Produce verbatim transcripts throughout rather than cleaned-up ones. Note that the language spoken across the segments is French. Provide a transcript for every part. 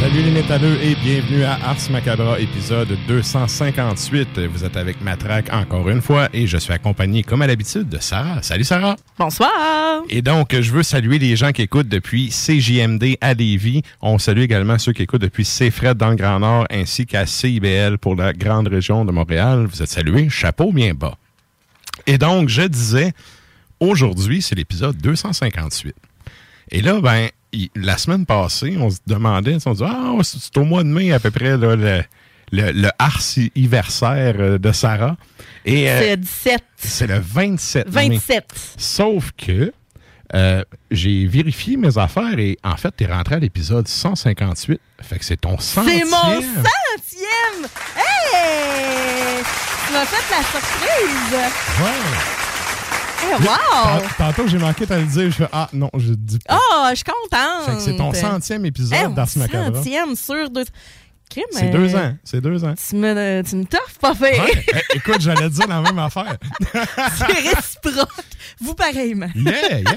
Salut les métalleux et bienvenue à Ars Macabre, épisode deux cent cinquante-huit. Vous êtes avec Matraque encore une fois et je suis accompagné, comme à l'habitude, de Sarah. Salut Sarah! Bonsoir! Et donc, je veux saluer les gens qui écoutent depuis C J M D à Lévis. On salue également ceux qui écoutent depuis C F R E D dans le Grand Nord ainsi qu'à C I B L pour la grande région de Montréal. Vous êtes salués, chapeau bien bas. Et donc, je disais, aujourd'hui, c'est l'épisode deux cent cinquante-huit. Et là, ben... la semaine passée, on se demandait, on se disait, ah, c'est au mois de mai à peu près là, le, le, le arsiversaire de Sarah. Et, c'est le dix-sept. C'est le vingt-sept. vingt-sept. Mai. Sauf que euh, j'ai vérifié mes affaires et en fait, t'es rentré à l'épisode cent cinquante-huit. Fait que c'est ton centième. C'est mon centième! Hey! Tu m'as fait la surprise! Ouais! Hey, wow! Tantôt, j'ai manqué de le dire. Je fais ah, non, je dis pas. Ah, oh, je suis contente! Fait que c'est ton centième épisode hey, d'Ars Macabre. Centième sur deux. Okay, mais... C'est deux ans. C'est deux ans. Tu me, tu me toffes, pas fait. Ouais. Écoute, j'allais dire la même affaire. C'est réciproque. Vous, pareillement. Yeah, yeah.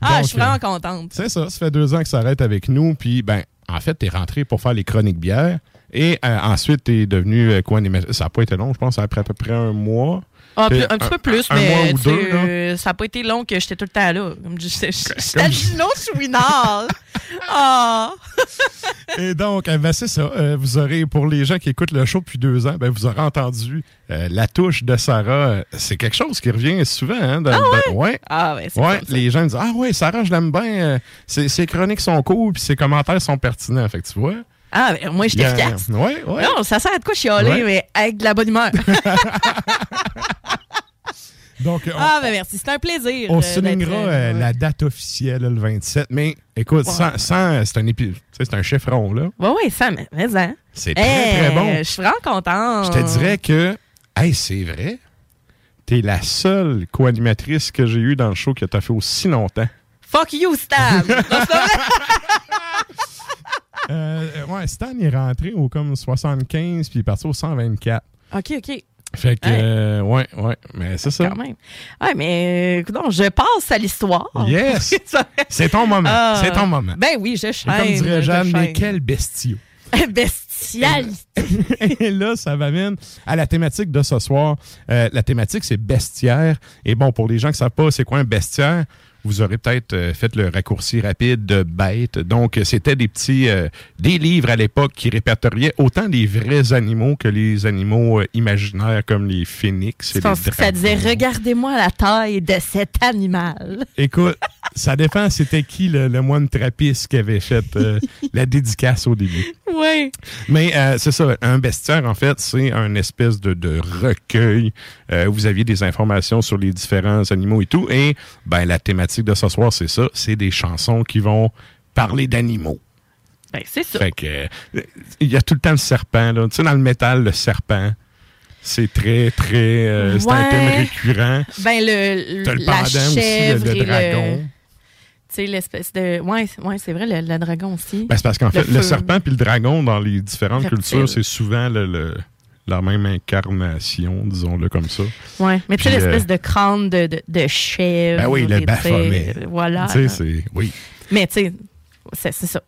Ah, donc, je suis vraiment contente. C'est ça. Ça fait deux ans que ça arrête avec nous. Puis, ben, en fait, t'es rentré pour faire les chroniques bières. Et euh, ensuite, t'es devenu euh, quoi? Ça n'a pas été long, je pense, après à peu près un mois. Ah, un, un petit peu plus, un, mais un tu, deux, euh, ça n'a pas été long que j'étais tout le temps là. J'étais à Gino Chouinard. Oh. Et donc, ben c'est ça. Vous aurez, pour les gens qui écoutent le show depuis deux ans, ben vous aurez entendu euh, la touche de Sarah. C'est quelque chose qui revient souvent. Hein, dans, ah ouais? Dans, ouais. Ah ouais, c'est ouais, les gens disent « Ah ouais, Sarah, je l'aime bien. Ses, ses chroniques sont cool puis ses commentaires sont pertinents. » Fait que tu vois... Ah, ben, moi, je t'efficace. Ouais, ouais. Non, ça sert à de quoi chialer, ouais. Mais avec de la bonne humeur. Donc, on, ah, ben merci, c'est un plaisir. On soulignera euh, ouais. la date officielle, le vingt-sept, mais écoute, ouais. sans, sans, c'est un épi... c'est un chiffron, là. Oui, oui, ça, mais, mais hein. C'est très, hey, très bon. Je suis vraiment contente. Je te dirais que, hey, c'est vrai, t'es la seule co-animatrice que j'ai eue dans le show que t'as fait aussi longtemps. Fuck you, Stan! euh, ouais, Stan est rentré au comme soixante-quinze, puis il est parti au cent vingt-quatre. OK, OK. Fait que, ouais, euh, ouais, ouais, mais c'est ça. Quand même. Ouais, mais, non, je passe à l'histoire. Yes! C'est ton moment, euh, c'est ton moment. Ben oui, je chaîne. Comme dirait Jeanne, mais quel bestiau. Bestialité. Et là, ça m'amène à la thématique de ce soir. Euh, la thématique, c'est bestiaire. Et bon, pour les gens qui ne savent pas c'est quoi un bestiaire, vous aurez peut-être fait le raccourci rapide de bête. Donc, c'était des petits, euh, des livres à l'époque qui répertoriaient autant les vrais animaux que les animaux euh, imaginaires comme les phénix. Et les dragons. Ça disait, regardez-moi la taille de cet animal. Écoute, ça dépend c'était qui le, le moine trappiste qui avait fait euh, la dédicace au début. Oui. Mais euh, c'est ça, un bestiaire, en fait, c'est un espèce de, de recueil euh, où vous aviez des informations sur les différents animaux et tout. Et ben la thématique de ce soir, c'est ça. C'est des chansons qui vont parler d'animaux. Ben, c'est ça. Fait que, il y a tout le temps le serpent, là. Tu sais, dans le métal, le serpent, c'est très, très... Euh, ouais. C'est un thème récurrent. Ben, le, le, le la chèvre aussi, le, le dragon. Le... C'est l'espèce de... Oui, ouais, c'est vrai, le, le dragon aussi. Ben, c'est parce qu'en fait, feu. le serpent puis le dragon, dans les différentes Fertile. cultures, c'est souvent le... le... la même incarnation, disons-le comme ça. Oui, mais tu sais, l'espèce euh... de crâne de, de, de chèvre. Ben oui, le Baphomet. Voilà. Tu sais, c'est... Oui. Mais tu sais, c'est, c'est ça.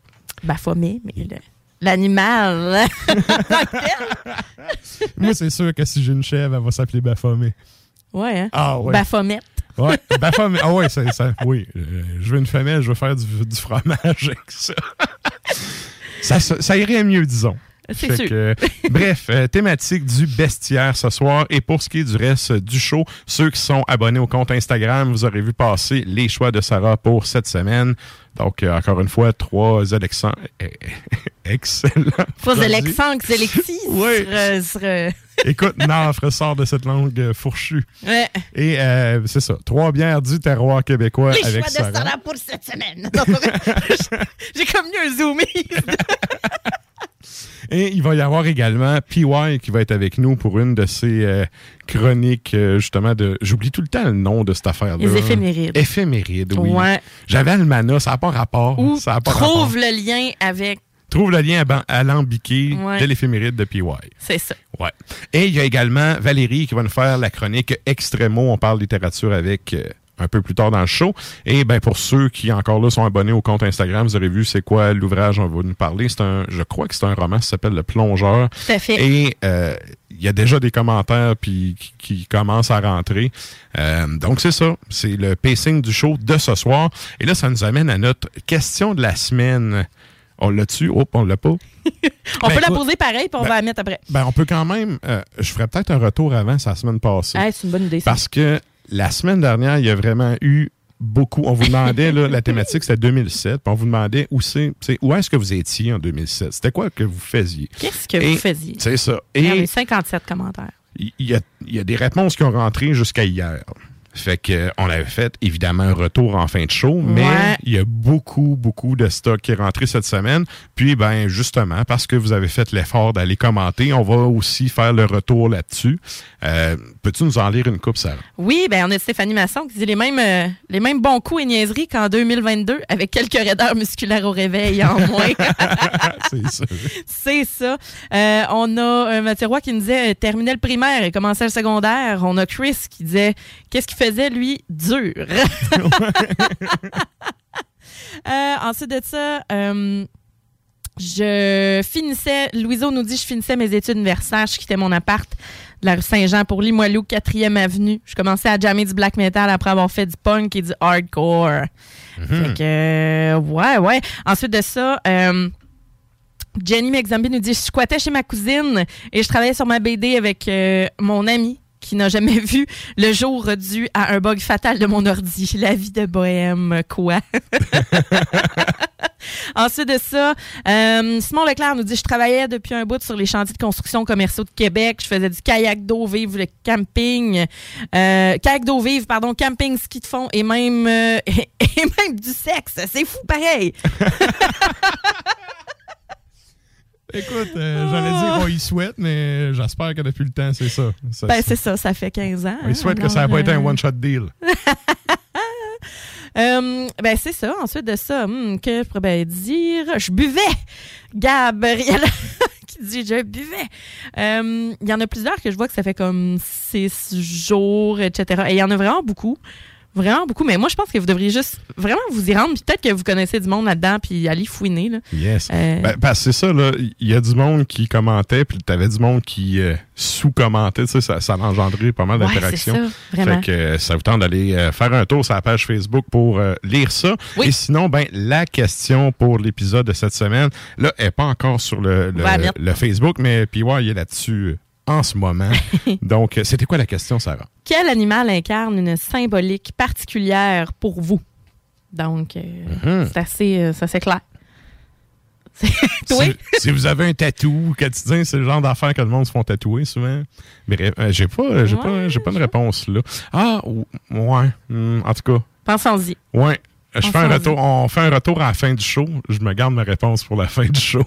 Baphomet, mais le... l'animal. Moi, c'est sûr que si j'ai une chèvre, elle va s'appeler Baphomet. Oui, hein? Ah, ouais. Baphomette. Oui, Baphomet. Ah ouais, c'est ça. Oui, euh, je veux une femelle, je veux faire du, du fromage avec ça. ça. Ça, ça irait mieux, disons. C'est sûr. Que, bref, thématique du bestiaire ce soir. Et pour ce qui est du reste du show, ceux qui sont abonnés au compte Instagram, vous aurez vu passer les choix de Sarah pour cette semaine. Donc, encore une fois, trois élections. Excellent. Trois élections, électis. Oui. Sur, sur... Écoute, Nafre sort de cette langue fourchue. Ouais. Et euh, c'est ça. Trois bières du terroir québécois les avec Sarah. Les choix de Sarah pour cette semaine. J'ai comme mieux zoomé. Et il va y avoir également P Y qui va être avec nous pour une de ses euh, chroniques, euh, justement, de... J'oublie tout le temps le nom de cette affaire-là. Les éphémérides. Éphémérides, oui. Ouais. J'avais Almanach, ça n'a pas rapport. Ou ça a pas trouve rapport. le lien avec... Trouve le lien alambiqué ouais. de l'éphéméride de P Y. C'est ça. Ouais. Et il y a également Valérie qui va nous faire la chronique Extremo. On parle littérature avec... Euh, un peu plus tard dans le show. Et ben pour ceux qui, encore là, sont abonnés au compte Instagram, vous aurez vu c'est quoi l'ouvrage, on va nous parler. C'est un, je crois que c'est un roman qui s'appelle Le Plongeur. Tout à fait. Et euh, il y a déjà des commentaires puis, qui, qui commencent à rentrer. Euh, donc, c'est ça. C'est le pacing du show de ce soir. Et là, ça nous amène à notre question de la semaine. On l'a-tu? Oh, on l'a pas. on ben, peut la poser pareil, puis on ben, va la mettre après. Ben, on peut quand même... Euh, je ferais peut-être un retour avant, c'est la semaine passée. Ah, c'est une bonne idée. Parce ça. que la semaine dernière, il y a vraiment eu beaucoup. On vous demandait, là, la thématique, c'était deux mille sept. Puis on vous demandait où, c'est, où est-ce que vous étiez en deux mille sept? C'était quoi que vous faisiez? Qu'est-ce que Et, vous faisiez? C'est ça. Et il y a eu cinquante-sept commentaires. Il y, y, y a des réponses qui ont rentré jusqu'à hier. Fait qu'on avait fait, évidemment, un retour en fin de show, mais ouais. il y a beaucoup, beaucoup de stock qui est rentré cette semaine. Puis, ben justement, parce que vous avez fait l'effort d'aller commenter, on va aussi faire le retour là-dessus. Euh, peux-tu nous en lire une coupe, Sarah? Oui, ben on a Stéphanie Masson qui dit les mêmes, euh, les mêmes bons coups et niaiseries qu'en deux mille vingt-deux, avec quelques raideurs musculaires au réveil en moins. C'est ça. C'est ça. Euh, on a un Mathieu Roy qui nous disait terminer le primaire et commencer le secondaire. On a Chris qui disait qu'est-ce qu'il faisait, lui, dur. euh, ensuite de ça, euh, je finissais, Louiseau nous dit, je finissais mes études universitaires, je quittais mon appart de la rue Saint-Jean pour Limoilou, quatrième avenue. Je commençais à jammer du black metal après avoir fait du punk et du hardcore. Mm-hmm. Fait que, euh, ouais, ouais. Ensuite de ça... Euh, Jenny McZambi nous dit « Je squattais chez ma cousine et je travaillais sur ma B D avec euh, mon ami qui n'a jamais vu le jour dû à un bug fatal de mon ordi. La vie de bohème, quoi. Ensuite de ça, euh, Simon Leclerc nous dit « Je travaillais depuis un bout sur les chantiers de construction commerciaux de Québec. Je faisais du kayak d'eau vive, le camping, euh, kayak d'eau vive, pardon, camping, ski de fond et même, euh, et, et même du sexe. C'est fou pareil. » Écoute, euh, oh. j'allais dire qu'on y souhaite, mais j'espère que depuis le temps, c'est ça. ça ben, c'est ça, ça fait quinze ans. On y souhaite alors, que ça n'a pas euh... été un one-shot deal. Euh, ben, c'est ça. Ensuite de ça, hmm, que je pourrais bien dire? Je buvais! Gabriel qui dit « je buvais ». Euh, il y en a plusieurs que je vois que ça fait comme six jours, et cetera. Et il y en a vraiment beaucoup. Vraiment beaucoup. Mais moi, je pense que vous devriez juste vraiment vous y rendre. Puis peut-être que vous connaissez du monde là-dedans, puis aller fouiner. Là. Yes. Euh... Ben, ben, c'est ça, là. Il y a du monde qui commentait, puis t'avais du monde qui euh, sous-commentait. Tu sais, ça, ça a engendré pas mal d'interactions. Ouais, c'est ça, vraiment. Fait que euh, ça vous tente d'aller euh, faire un tour sur la page Facebook pour euh, lire ça. Oui. Et sinon, ben la question pour l'épisode de cette semaine, là, elle n'est pas encore sur le, le, ouais, le Facebook, mais P Y il est là-dessus en ce moment. Donc, c'était quoi la question, Sarah? Quel animal incarne une symbolique particulière pour vous? Donc, euh, mm-hmm. c'est assez, euh, assez clair. C'est... Toi? Si, si vous avez un tatou quotidien, c'est le genre d'affaires que le monde se font tatouer souvent. Bref, euh, j'ai pas, j'ai ouais, pas, j'ai pas une réponse là. Ah, ouais. Hum, en tout cas. Pensons-y. Ouais. Je fais un retour, on fait un retour à la fin du show. Je me garde ma réponse pour la fin du show.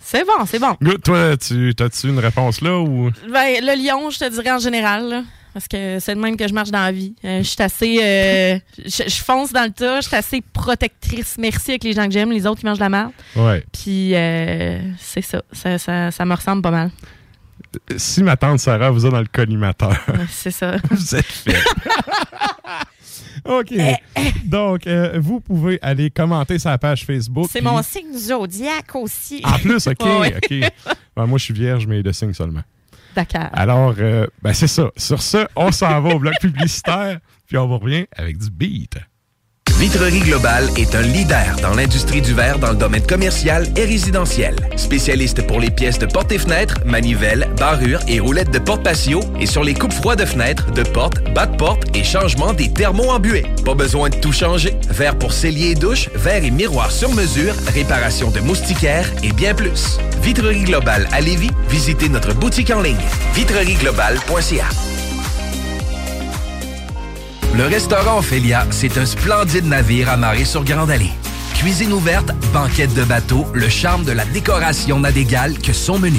C'est bon, c'est bon. Toi, tu as-tu une réponse là ou? Ben, le lion, je te dirais en général, là, parce que c'est le même que je marche dans la vie. Euh, je suis assez, euh, je, je fonce dans le tas. Je suis assez protectrice. Merci avec les gens que j'aime, les autres qui mangent de la merde. Ouais. Puis euh, c'est ça. Ça, ça, ça me ressemble pas mal. Si ma tante Sarah vous a dans le collimateur, c'est ça. Vous êtes fait. OK. Eh, eh. Donc, euh, vous pouvez aller commenter sa page Facebook. C'est pis... mon signe zodiaque aussi. En plus, OK, ouais. OK. Ben, moi, je suis vierge, mais de signe seulement. D'accord. Alors, euh, ben, c'est ça. Sur ce, on s'en va au bloc publicitaire, puis on vous revient avec du beat. Vitrerie Globale est un leader dans l'industrie du verre dans le domaine commercial et résidentiel. Spécialiste pour les pièces de portes et fenêtres, manivelles, barrures et roulettes de porte patio et sur les coupes froides de fenêtres, de portes, bas de porte et changement des thermos en buée. Pas besoin de tout changer. Verre pour cellier et douche, verre et miroir sur mesure, réparation de moustiquaires et bien plus. Vitrerie Globale à Lévis, visitez notre boutique en ligne. vitrerie globale point c a. Le restaurant Ophélia, c'est un splendide navire amarré sur Grande Allée. Cuisine ouverte, banquette de bateau, le charme de la décoration n'a d'égal que son menu.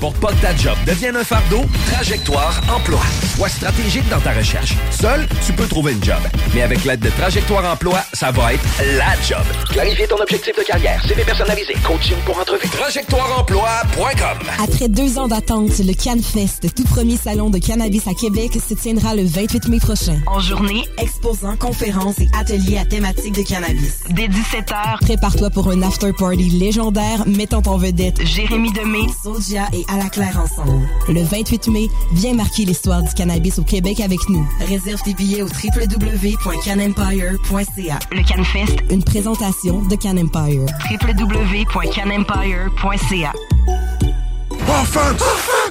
Pour pas que ta job devienne un fardeau, Trajectoire Emploi. Sois stratégique dans ta recherche. Seul, tu peux trouver une job. Mais avec l'aide de Trajectoire Emploi, ça va être la job. Clarifier ton objectif de carrière, C V personnalisé, coaching pour entrevue. trajectoire emploi point com. Après deux ans d'attente, le CanFest, tout premier salon de cannabis à Québec, se tiendra le vingt-huit mai prochain. En journée, exposants, conférences et ateliers à thématique de cannabis. Dès dix-sept heures, prépare-toi pour un after-party légendaire mettant en vedette Jérémy Demé, Soulja et à la claire ensemble. Le vingt-huit mai, viens marquer l'histoire du cannabis au Québec avec nous. Réserve tes billets au w w w point can empire point c a. Le CanFest, une présentation de CanEmpire. w w w point can empire point c a. Enfin! Enfin!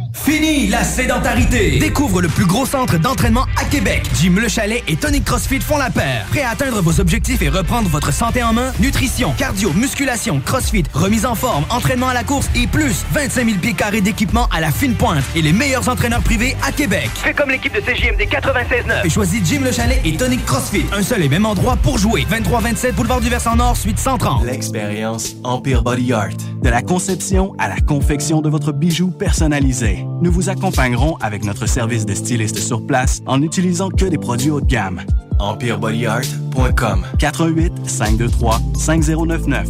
Fini la sédentarité! Découvre le plus gros centre d'entraînement à Québec. Gym Le Chalet et Tonic CrossFit font la paire. Prêt à atteindre vos objectifs et reprendre votre santé en main? Nutrition, cardio, musculation, CrossFit, remise en forme, entraînement à la course et plus vingt-cinq mille pieds carrés d'équipement à la fine pointe et les meilleurs entraîneurs privés à Québec. Fais comme l'équipe de C J M D quatre-vingt-seize neuf et choisis Gym Le Chalet et Tonic CrossFit. Un seul et même endroit pour jouer. vingt-trois vingt-sept Boulevard du Versant Nord, suite cent trente. L'expérience Empire Body Art. De la conception à la confection de votre bijou personnalisé. Nous vous accompagnerons avec notre service de styliste sur place en n'utilisant que des produits haut de gamme. empire body art point com quatre un huit, cinq deux trois, cinq zéro neuf neuf.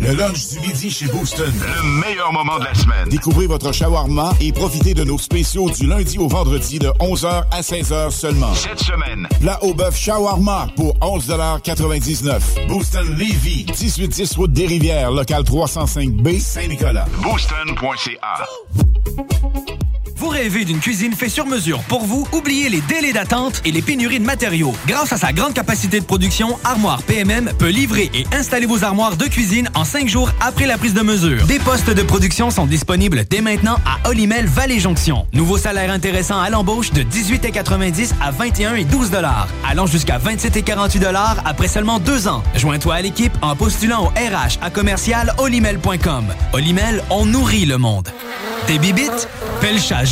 Le lunch du midi chez Booston. Le meilleur moment de la semaine. Découvrez votre shawarma et profitez de nos spéciaux du lundi au vendredi de onze heures à seize heures seulement. Cette semaine. Plat au bœuf shawarma pour onze quatre-vingt-dix-neuf. Booston Lévis, dix-huit dix route des Rivières, local trois cent cinq B, Saint-Nicolas. Booston point c a. Vous rêvez d'une cuisine faite sur mesure pour vous? Oubliez les délais d'attente et les pénuries de matériaux. Grâce à sa grande capacité de production, Armoire P M M peut livrer et installer vos armoires de cuisine en cinq jours après la prise de mesure. Des postes de production sont disponibles dès maintenant à Olimel Vallée-Jonction. Nouveau salaire intéressant à l'embauche de dix-huit quatre-vingt-dix à vingt et un douze, allant jusqu'à vingt-sept quarante-huit après seulement deux ans. Joins-toi à l'équipe en postulant au R H à commercial olimel point com. Olimel, on nourrit le monde. Tes bibites? Pelcha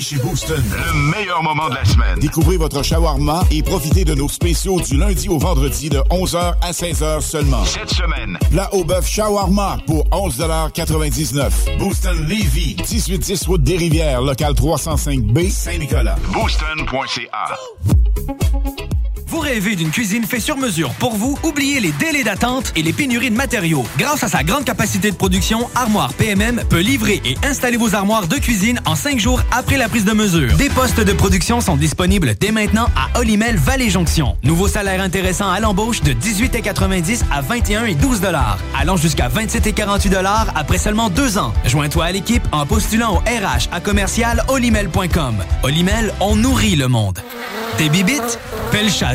chez Booston. Le meilleur moment de la semaine. Découvrez votre shawarma et profitez de nos spéciaux du lundi au vendredi de onze heures à seize heures seulement. Cette semaine. Plat au bœuf shawarma pour onze quatre-vingt-dix-neuf. Booston Lévis, dix-huit dix route des Rivières, local trois cent cinq B, Saint-Nicolas. Booston point c a. Vous rêvez d'une cuisine faite sur mesure pour vous? Oubliez les délais d'attente et les pénuries de matériaux. Grâce à sa grande capacité de production, Armoire P M M peut livrer et installer vos armoires de cuisine en cinq jours après la prise de mesure. Des postes de production sont disponibles dès maintenant à Olimel Vallée-Jonction. Nouveau salaire intéressant à l'embauche de dix-huit quatre-vingt-dix à vingt et un douze, allant jusqu'à vingt-sept quarante-huit après seulement deux ans. Joins-toi à l'équipe en postulant au R H à commercial olimel point com. Olimel, on nourrit le monde. Tes bibites? Pelcha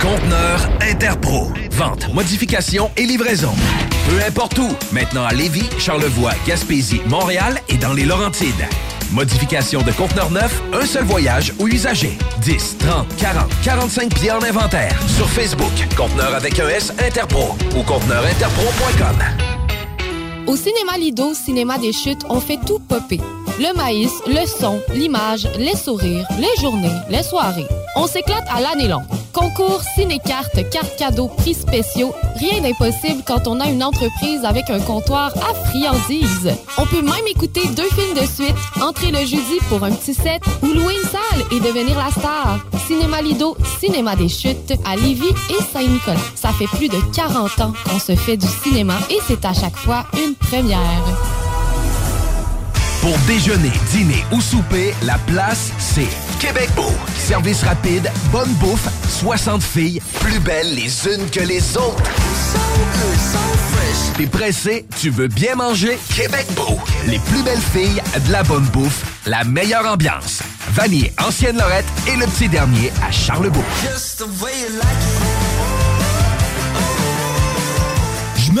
Conteneur Interpro. Vente, modification et livraison. Peu importe où, maintenant à Lévis, Charlevoix, Gaspésie, Montréal et dans les Laurentides. Modification de conteneur neuf, un seul voyage ou usager. dix, trente, quarante, quarante-cinq pieds en inventaire. Sur Facebook, conteneur avec un S Interpro ou conteneur interpro point com. Au Cinéma Lido, Cinéma des Chutes, on fait tout popper. Le maïs, le son, l'image, les sourires, les journées, les soirées. On s'éclate à l'année longue. Concours, ciné-cartes, cartes cadeaux, prix spéciaux. Rien d'impossible quand on a une entreprise avec un comptoir à friandises. On peut même écouter deux films de suite, entrer le jeudi pour un petit set ou louer une salle et devenir la star. Cinéma Lido, Cinéma des Chutes, à Lévis et Saint-Nicolas. Ça fait plus de quarante ans qu'on se fait du cinéma et c'est à chaque fois une première. Pour déjeuner, dîner ou souper, la place, c'est Québec Beau. Service rapide, bonne bouffe, soixante filles, plus belles les unes que les autres. So good, so fresh. T'es pressé, tu veux bien manger? Québec Beau. Les plus belles filles, de la bonne bouffe, la meilleure ambiance. Vanier, Ancienne-Lorette et le petit dernier à Charlebourg. Just the way you like it. Je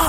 Ah,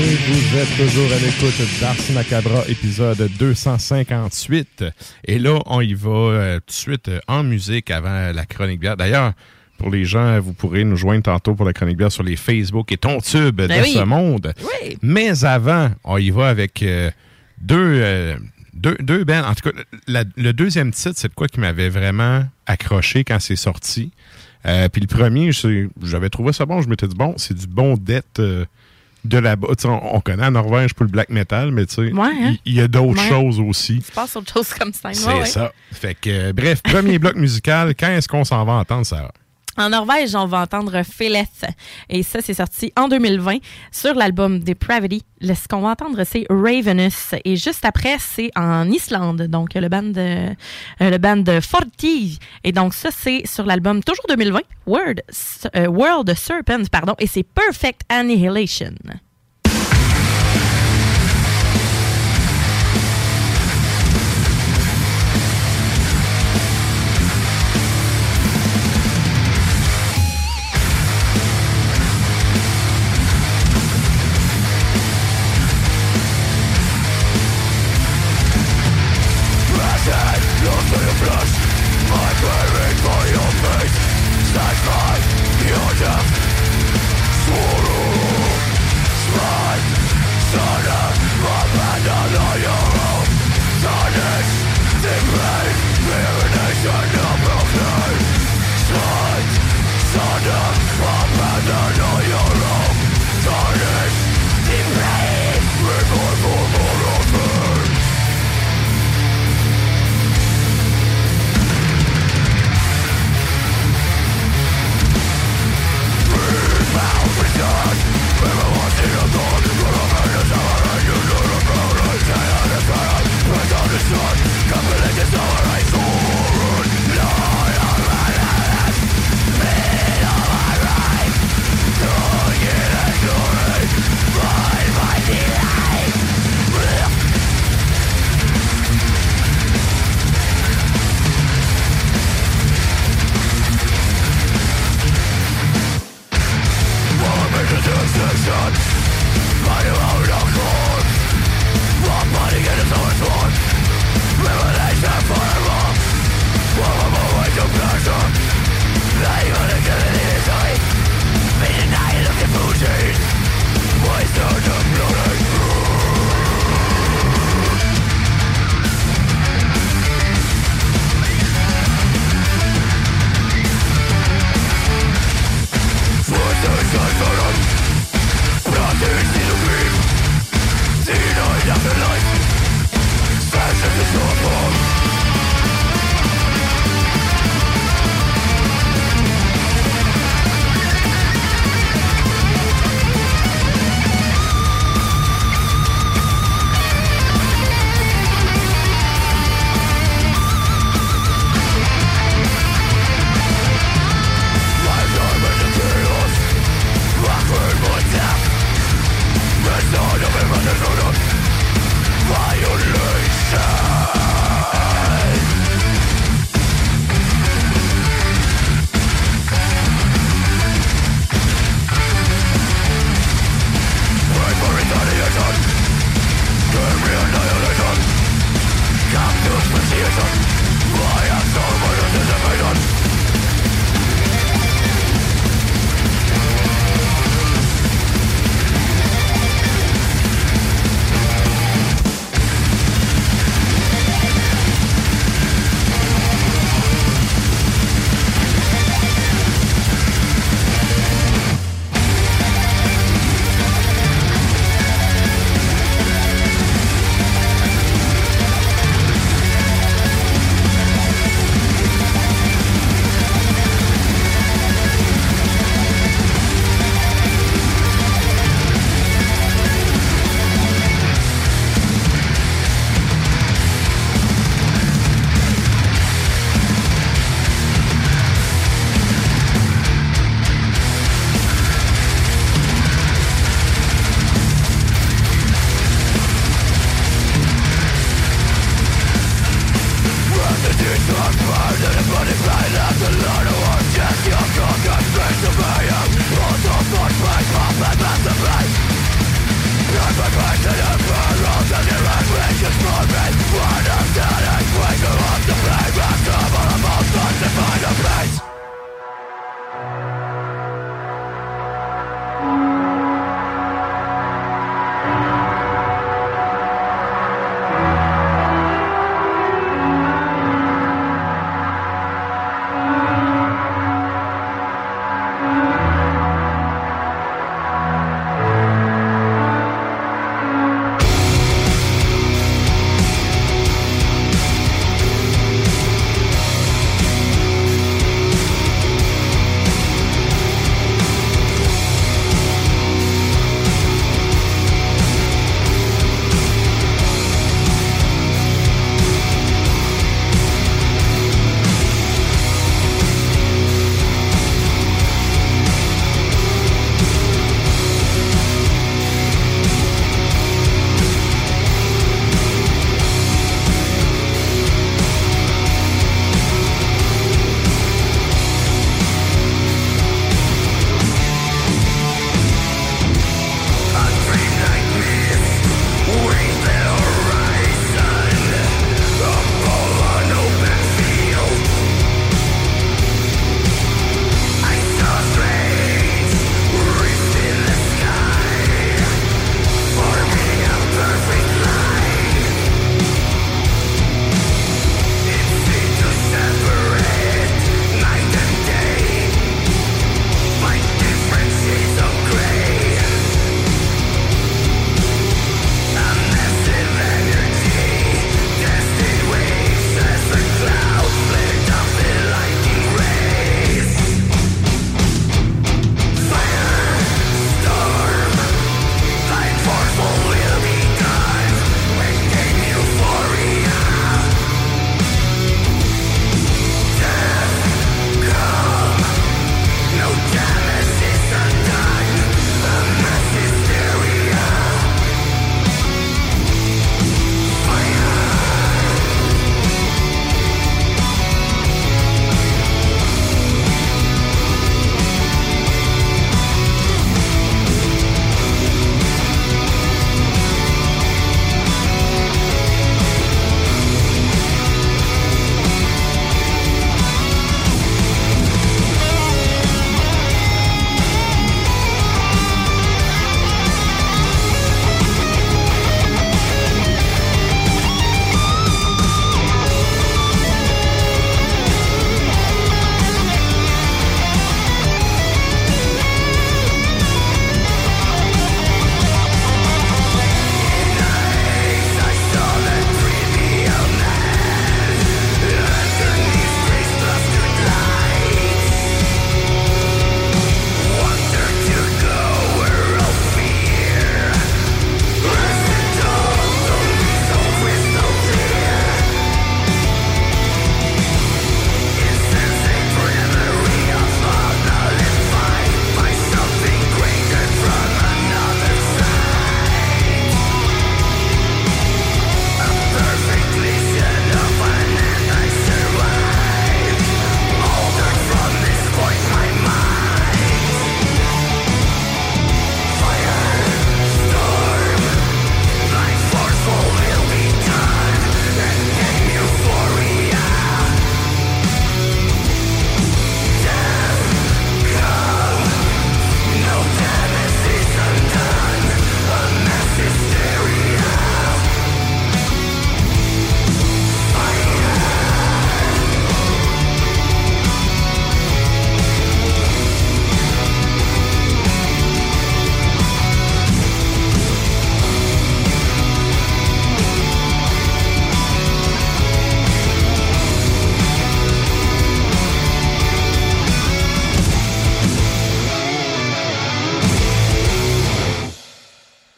Et vous êtes toujours à l'écoute d'Ars Macabre, épisode deux cent cinquante-huit. Et là, on y va euh, tout de suite euh, en musique avant la chronique bière. D'ailleurs, pour les gens, vous pourrez nous joindre tantôt pour la chronique bière sur les Facebook et ton tube ben de oui. ce monde. Oui. Mais avant, on y va avec euh, deux, euh, deux, deux bands. En tout cas, la, le deuxième titre, c'est de quoi qui m'avait vraiment accroché quand c'est sorti. Euh, Puis le premier, j'avais trouvé ça bon. Je m'étais dit, bon, c'est du bon dette... Euh, de là-bas. On, on connaît en Norvège pour le black metal, mais tu sais, il ouais, hein? y, y a d'autres ouais. choses aussi. Il se passe autre chose comme ça. C'est ouais, ça. Fait que, euh, bref, premier bloc musical, quand est-ce qu'on s'en va entendre, Sarah? En Norvège, on va entendre Feleth. Et ça, c'est sorti en deux mille vingt sur l'album Depravity. Ce qu'on va entendre, c'est Ravenous. Et juste après, c'est en Islande. Donc, le band de, le band de Forti. Et donc, ça, c'est sur l'album, toujours deux mille vingt, World, euh, World Serpent, pardon. Et c'est Perfect Annihilation.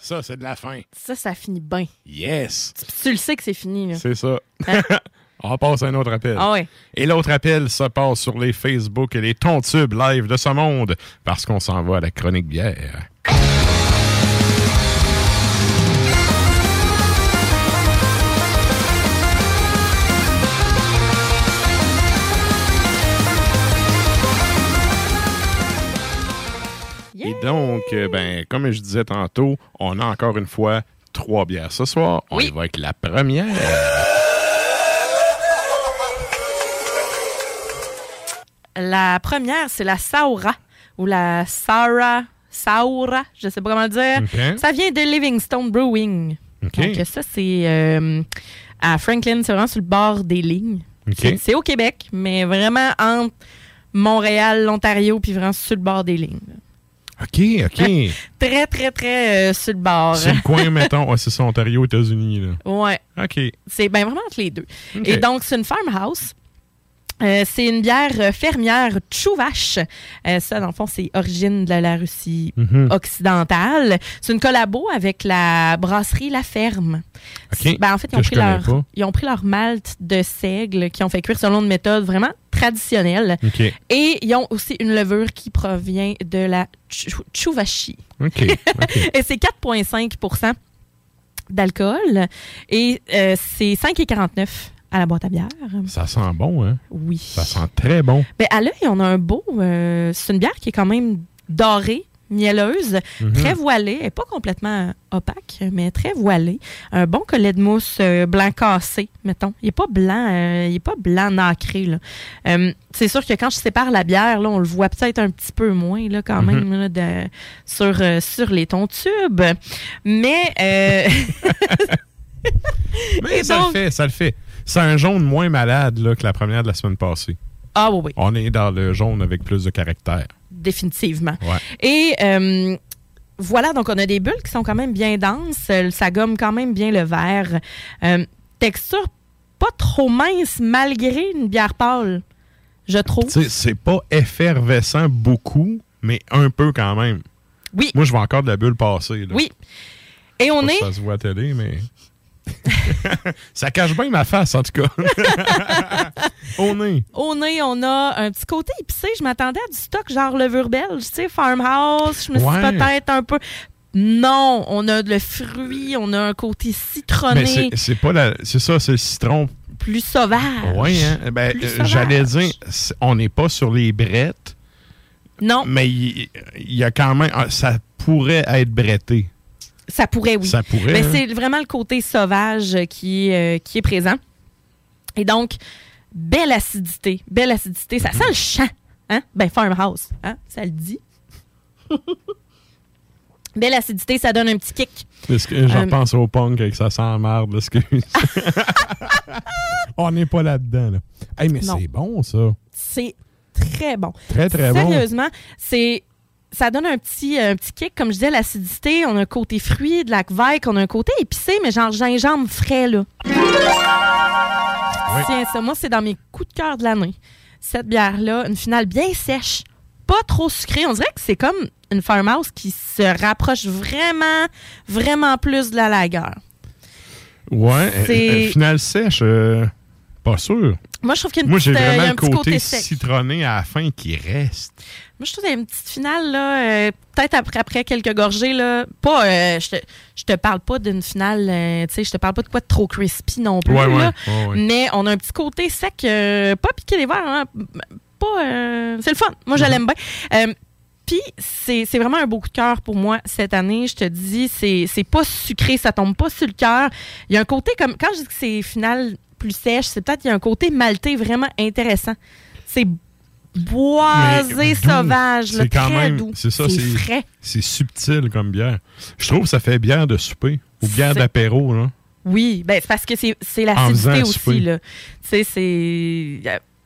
Ça, c'est de la fin. Ça, ça finit bien. Yes! Tu, tu le sais que c'est fini, là. C'est ça. Hein? On passe à un autre appel. Ah ouais. Et l'autre appel se passe sur les Facebook et les Tontubes live de ce monde, parce qu'on s'en va à la chronique bière. que, ben, comme je disais tantôt, on a encore une fois trois bières ce soir. On oui. y va avec la première. La première, c'est la Sarah ou la Sarah, Sarah, je sais pas comment le dire. Okay. Ça vient de Livingstone Brewing. Okay. Donc ça, c'est euh, à Franklin, c'est vraiment sur le bord des lignes. Okay. C'est, c'est au Québec, mais vraiment entre Montréal, l'Ontario, puis vraiment sur le bord des lignes. OK, OK. très, très, très euh, sur le bord. Sur le coin, mettons. Ouais, c'est ça, Ontario, États-Unis. Là. Ouais. OK. C'est ben, vraiment entre les deux. Okay. Et donc, c'est une farmhouse. Euh, c'est une bière fermière Chouvache. Euh, ça, dans le fond, c'est origine de la Russie mm-hmm. occidentale. C'est une collabo avec la brasserie La Ferme. Okay. Ben, en fait, ils ont, pris leur, ils ont pris leur malt de seigle qu'ils ont fait cuire selon une méthode vraiment traditionnelle. Okay. Et ils ont aussi une levure qui provient de la Chouvachi. Okay. Okay. Et c'est quatre virgule cinq pour cent d'alcool. Et euh, c'est cinq virgule quarante-neuf à la boîte à bière. Ça sent bon, hein? Oui. Ça sent très bon. Bien, à l'œil, on a un beau... Euh, c'est une bière qui est quand même dorée, mielleuse, mm-hmm. très voilée. Elle n'est pas complètement opaque, mais très voilée. Un bon collet de mousse euh, blanc cassé, mettons. Il n'est pas blanc, euh, il n'est pas blanc nacré, là. Euh, c'est sûr que quand je sépare la bière, là, on le voit peut-être un petit peu moins, là, quand mm-hmm. même, là, de, sur, euh, sur les tons tubes. Mais... Euh... mais ça donc... le fait, ça le fait. C'est un jaune moins malade là, que la première de la semaine passée. Ah oui, oui. On est dans le jaune avec plus de caractère. Définitivement. Ouais. Et euh, voilà, donc on a des bulles qui sont quand même bien denses. Ça gomme quand même bien le verre. Euh, texture pas trop mince malgré une bière pâle, je trouve. T'sais, c'est pas effervescent beaucoup, mais un peu quand même. Oui. Moi, je vois encore de la bulle passer. Là. Oui. Et je on est... Ça se voit à télé, mais... ça cache bien ma face, en tout cas. Au nez. Au nez, on a un petit côté épicé. Je m'attendais à du stock genre levure belge, tu sais, farmhouse. Je me ouais. suis peut-être un peu... Non, on a le fruit, on a un côté citronné. Mais c'est, c'est pas la... C'est ça, c'est le citron... Plus sauvage. Oui, hein. Ben, euh, sauvage. J'allais dire, on n'est pas sur les brettes. Non. Mais il y, y a quand même... Ça pourrait être bretté. Ça pourrait, oui. Ça pourrait, mais hein? C'est vraiment le côté sauvage qui, euh, qui est présent. Et donc, belle acidité. Belle acidité. Ça mm-hmm. sent le champ. Hein? Ben, farmhouse. Hein? Ça le dit. Belle acidité, ça donne un petit kick. Est-ce que j'en euh, pense au punk avec ça sent merde. Excuse. On n'est pas là-dedans. Là. Hey, mais non. C'est bon, ça. C'est très bon. Très, très Sérieusement, bon. Sérieusement, c'est... Ça donne un petit, un petit kick, comme je disais, l'acidité. On a un côté fruit, de la kveik, on a un côté épicé, mais genre gingembre frais, là. Oui. Tiens, ça, moi, c'est dans mes coups de cœur de l'année. Cette bière-là, une finale bien sèche, pas trop sucrée. On dirait que c'est comme une farmhouse qui se rapproche vraiment, vraiment plus de la lager. Ouais, c'est... une finale sèche, euh, pas sûr. Moi, je trouve qu'il y a, une Moi, petite, j'ai vraiment euh, y a un côté, côté citronné à la fin qui reste. Moi, je trouve qu'il y a une petite finale, là, euh, peut-être après, après quelques gorgées. Là, pas, euh, je, te, je te parle pas d'une finale, euh, tu sais, je te parle pas de quoi de trop crispy non plus. Ouais, là, ouais, ouais, ouais. Mais on a un petit côté sec, euh, pas piqué les verres. Hein, pas, euh, c'est le fun. Moi, je l'aime bien. Euh, Puis, c'est, c'est vraiment un beau coup de cœur pour moi cette année. Je te dis, c'est, c'est pas sucré, ça tombe pas sur le cœur. Il y a un côté, comme quand je dis que c'est finale... plus sèche, c'est peut-être qu'il y a un côté maltais vraiment intéressant. C'est boisé, sauvage, c'est là, quand très même, doux. C'est ça, c'est, c'est frais. C'est subtil comme bière. Je trouve que ça fait bière de souper ou bière c'est... d'apéro. Là. Oui, ben, c'est parce que c'est, c'est l'acidité aussi. Là. C'est, c'est...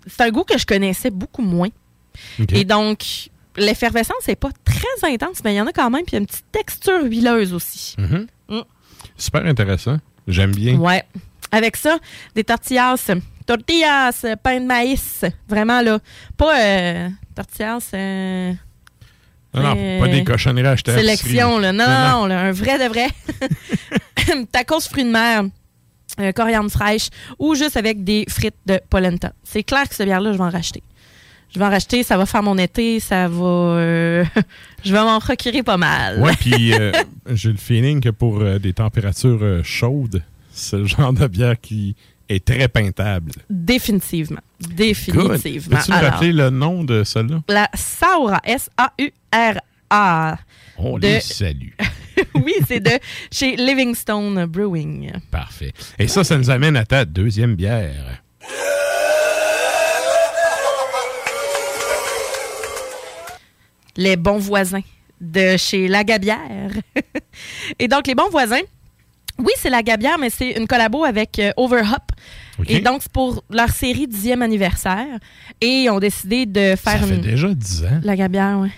c'est un goût que je connaissais beaucoup moins. Okay. Et donc, l'effervescence n'est pas très intense, mais il y en a quand même. Puis il y a une petite texture huileuse aussi. Mm-hmm. Mm. Super intéressant. J'aime bien. Ouais. Avec ça, des tortillas, tortillas, pain de maïs, vraiment là, pas euh, tortillas, euh, non, non euh, pas des cochonneries achetées. Sélection là, non, non, non. Là, un vrai de vrai, tacos fruits de mer, euh, coriandre fraîche ou juste avec des frites de polenta. C'est clair que cette bière là, je vais en racheter. Je vais en racheter, ça va faire mon été, ça va... Euh, je vais m'en procurer pas mal. Ouais, puis euh, j'ai le feeling que pour euh, des températures euh, chaudes. C'est le genre de bière qui est très peintable. Définitivement. Définitivement. Good. Peux-tu me rappeler le nom de celle-là? La Saura, S-A-U-R-A. art. On de... les salue. Oui, c'est de chez Livingstone Brewing. Parfait. Et ça, ça nous amène à ta deuxième bière. Les bons voisins de chez La Gabière. Et donc, les bons voisins, oui, c'est La Gabière, mais c'est une collabo avec euh, Overhop. Okay. Et donc, c'est pour leur série dixième anniversaire. Et ils ont décidé de faire... Ça fait une... déjà dix ans. La Gabière, oui.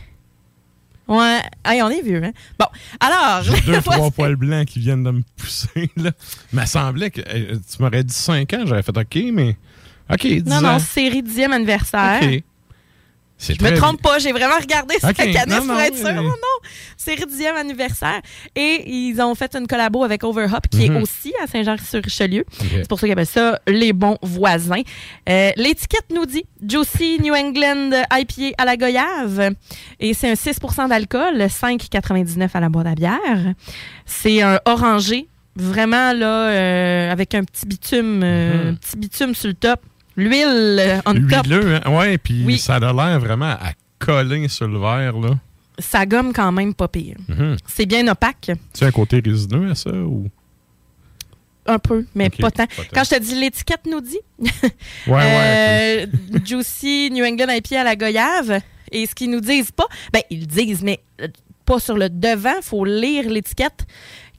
Ouais, hey, on est vieux, hein? Bon, alors... J'ai deux, trois poils blancs qui viennent de me pousser, là. Il m'a semblé que... Tu m'aurais dit cinq ans, j'aurais fait OK, mais... OK, dix non, ans. Non, non, série dixième anniversaire. OK. C'est je très... me trompe pas, j'ai vraiment regardé okay. cette année pour être sûr. Non, non, c'est le dixième anniversaire. Et ils ont fait une collabo avec Overhop, qui mm-hmm. est aussi à Saint-Jean-sur-Richelieu. Okay. C'est pour ça qu'ils appellent ça les bons voisins. Euh, l'étiquette nous dit Juicy New England I P A à la goyave. Et c'est un six pour cent d'alcool, cinq virgule quatre-vingt-dix-neuf à la boîte à bière. C'est un orangé, vraiment là, euh, avec un petit bitume, euh, mm-hmm. petit bitume sur le top. L'huile on top. Huileux, hein? Ouais, puis oui. Ça a l'air vraiment à coller sur le verre, là. Ça gomme quand même pas pire. Mm-hmm. C'est bien opaque. Tu as un côté résineux à ça, ou...? Un peu, mais okay, pas, tant. pas tant. Quand je te dis l'étiquette nous dit... ouais, ouais. Euh, Juicy New England I P A à la goyave. Et ce qu'ils nous disent pas... ben ils disent, mais pas sur le devant. Faut lire l'étiquette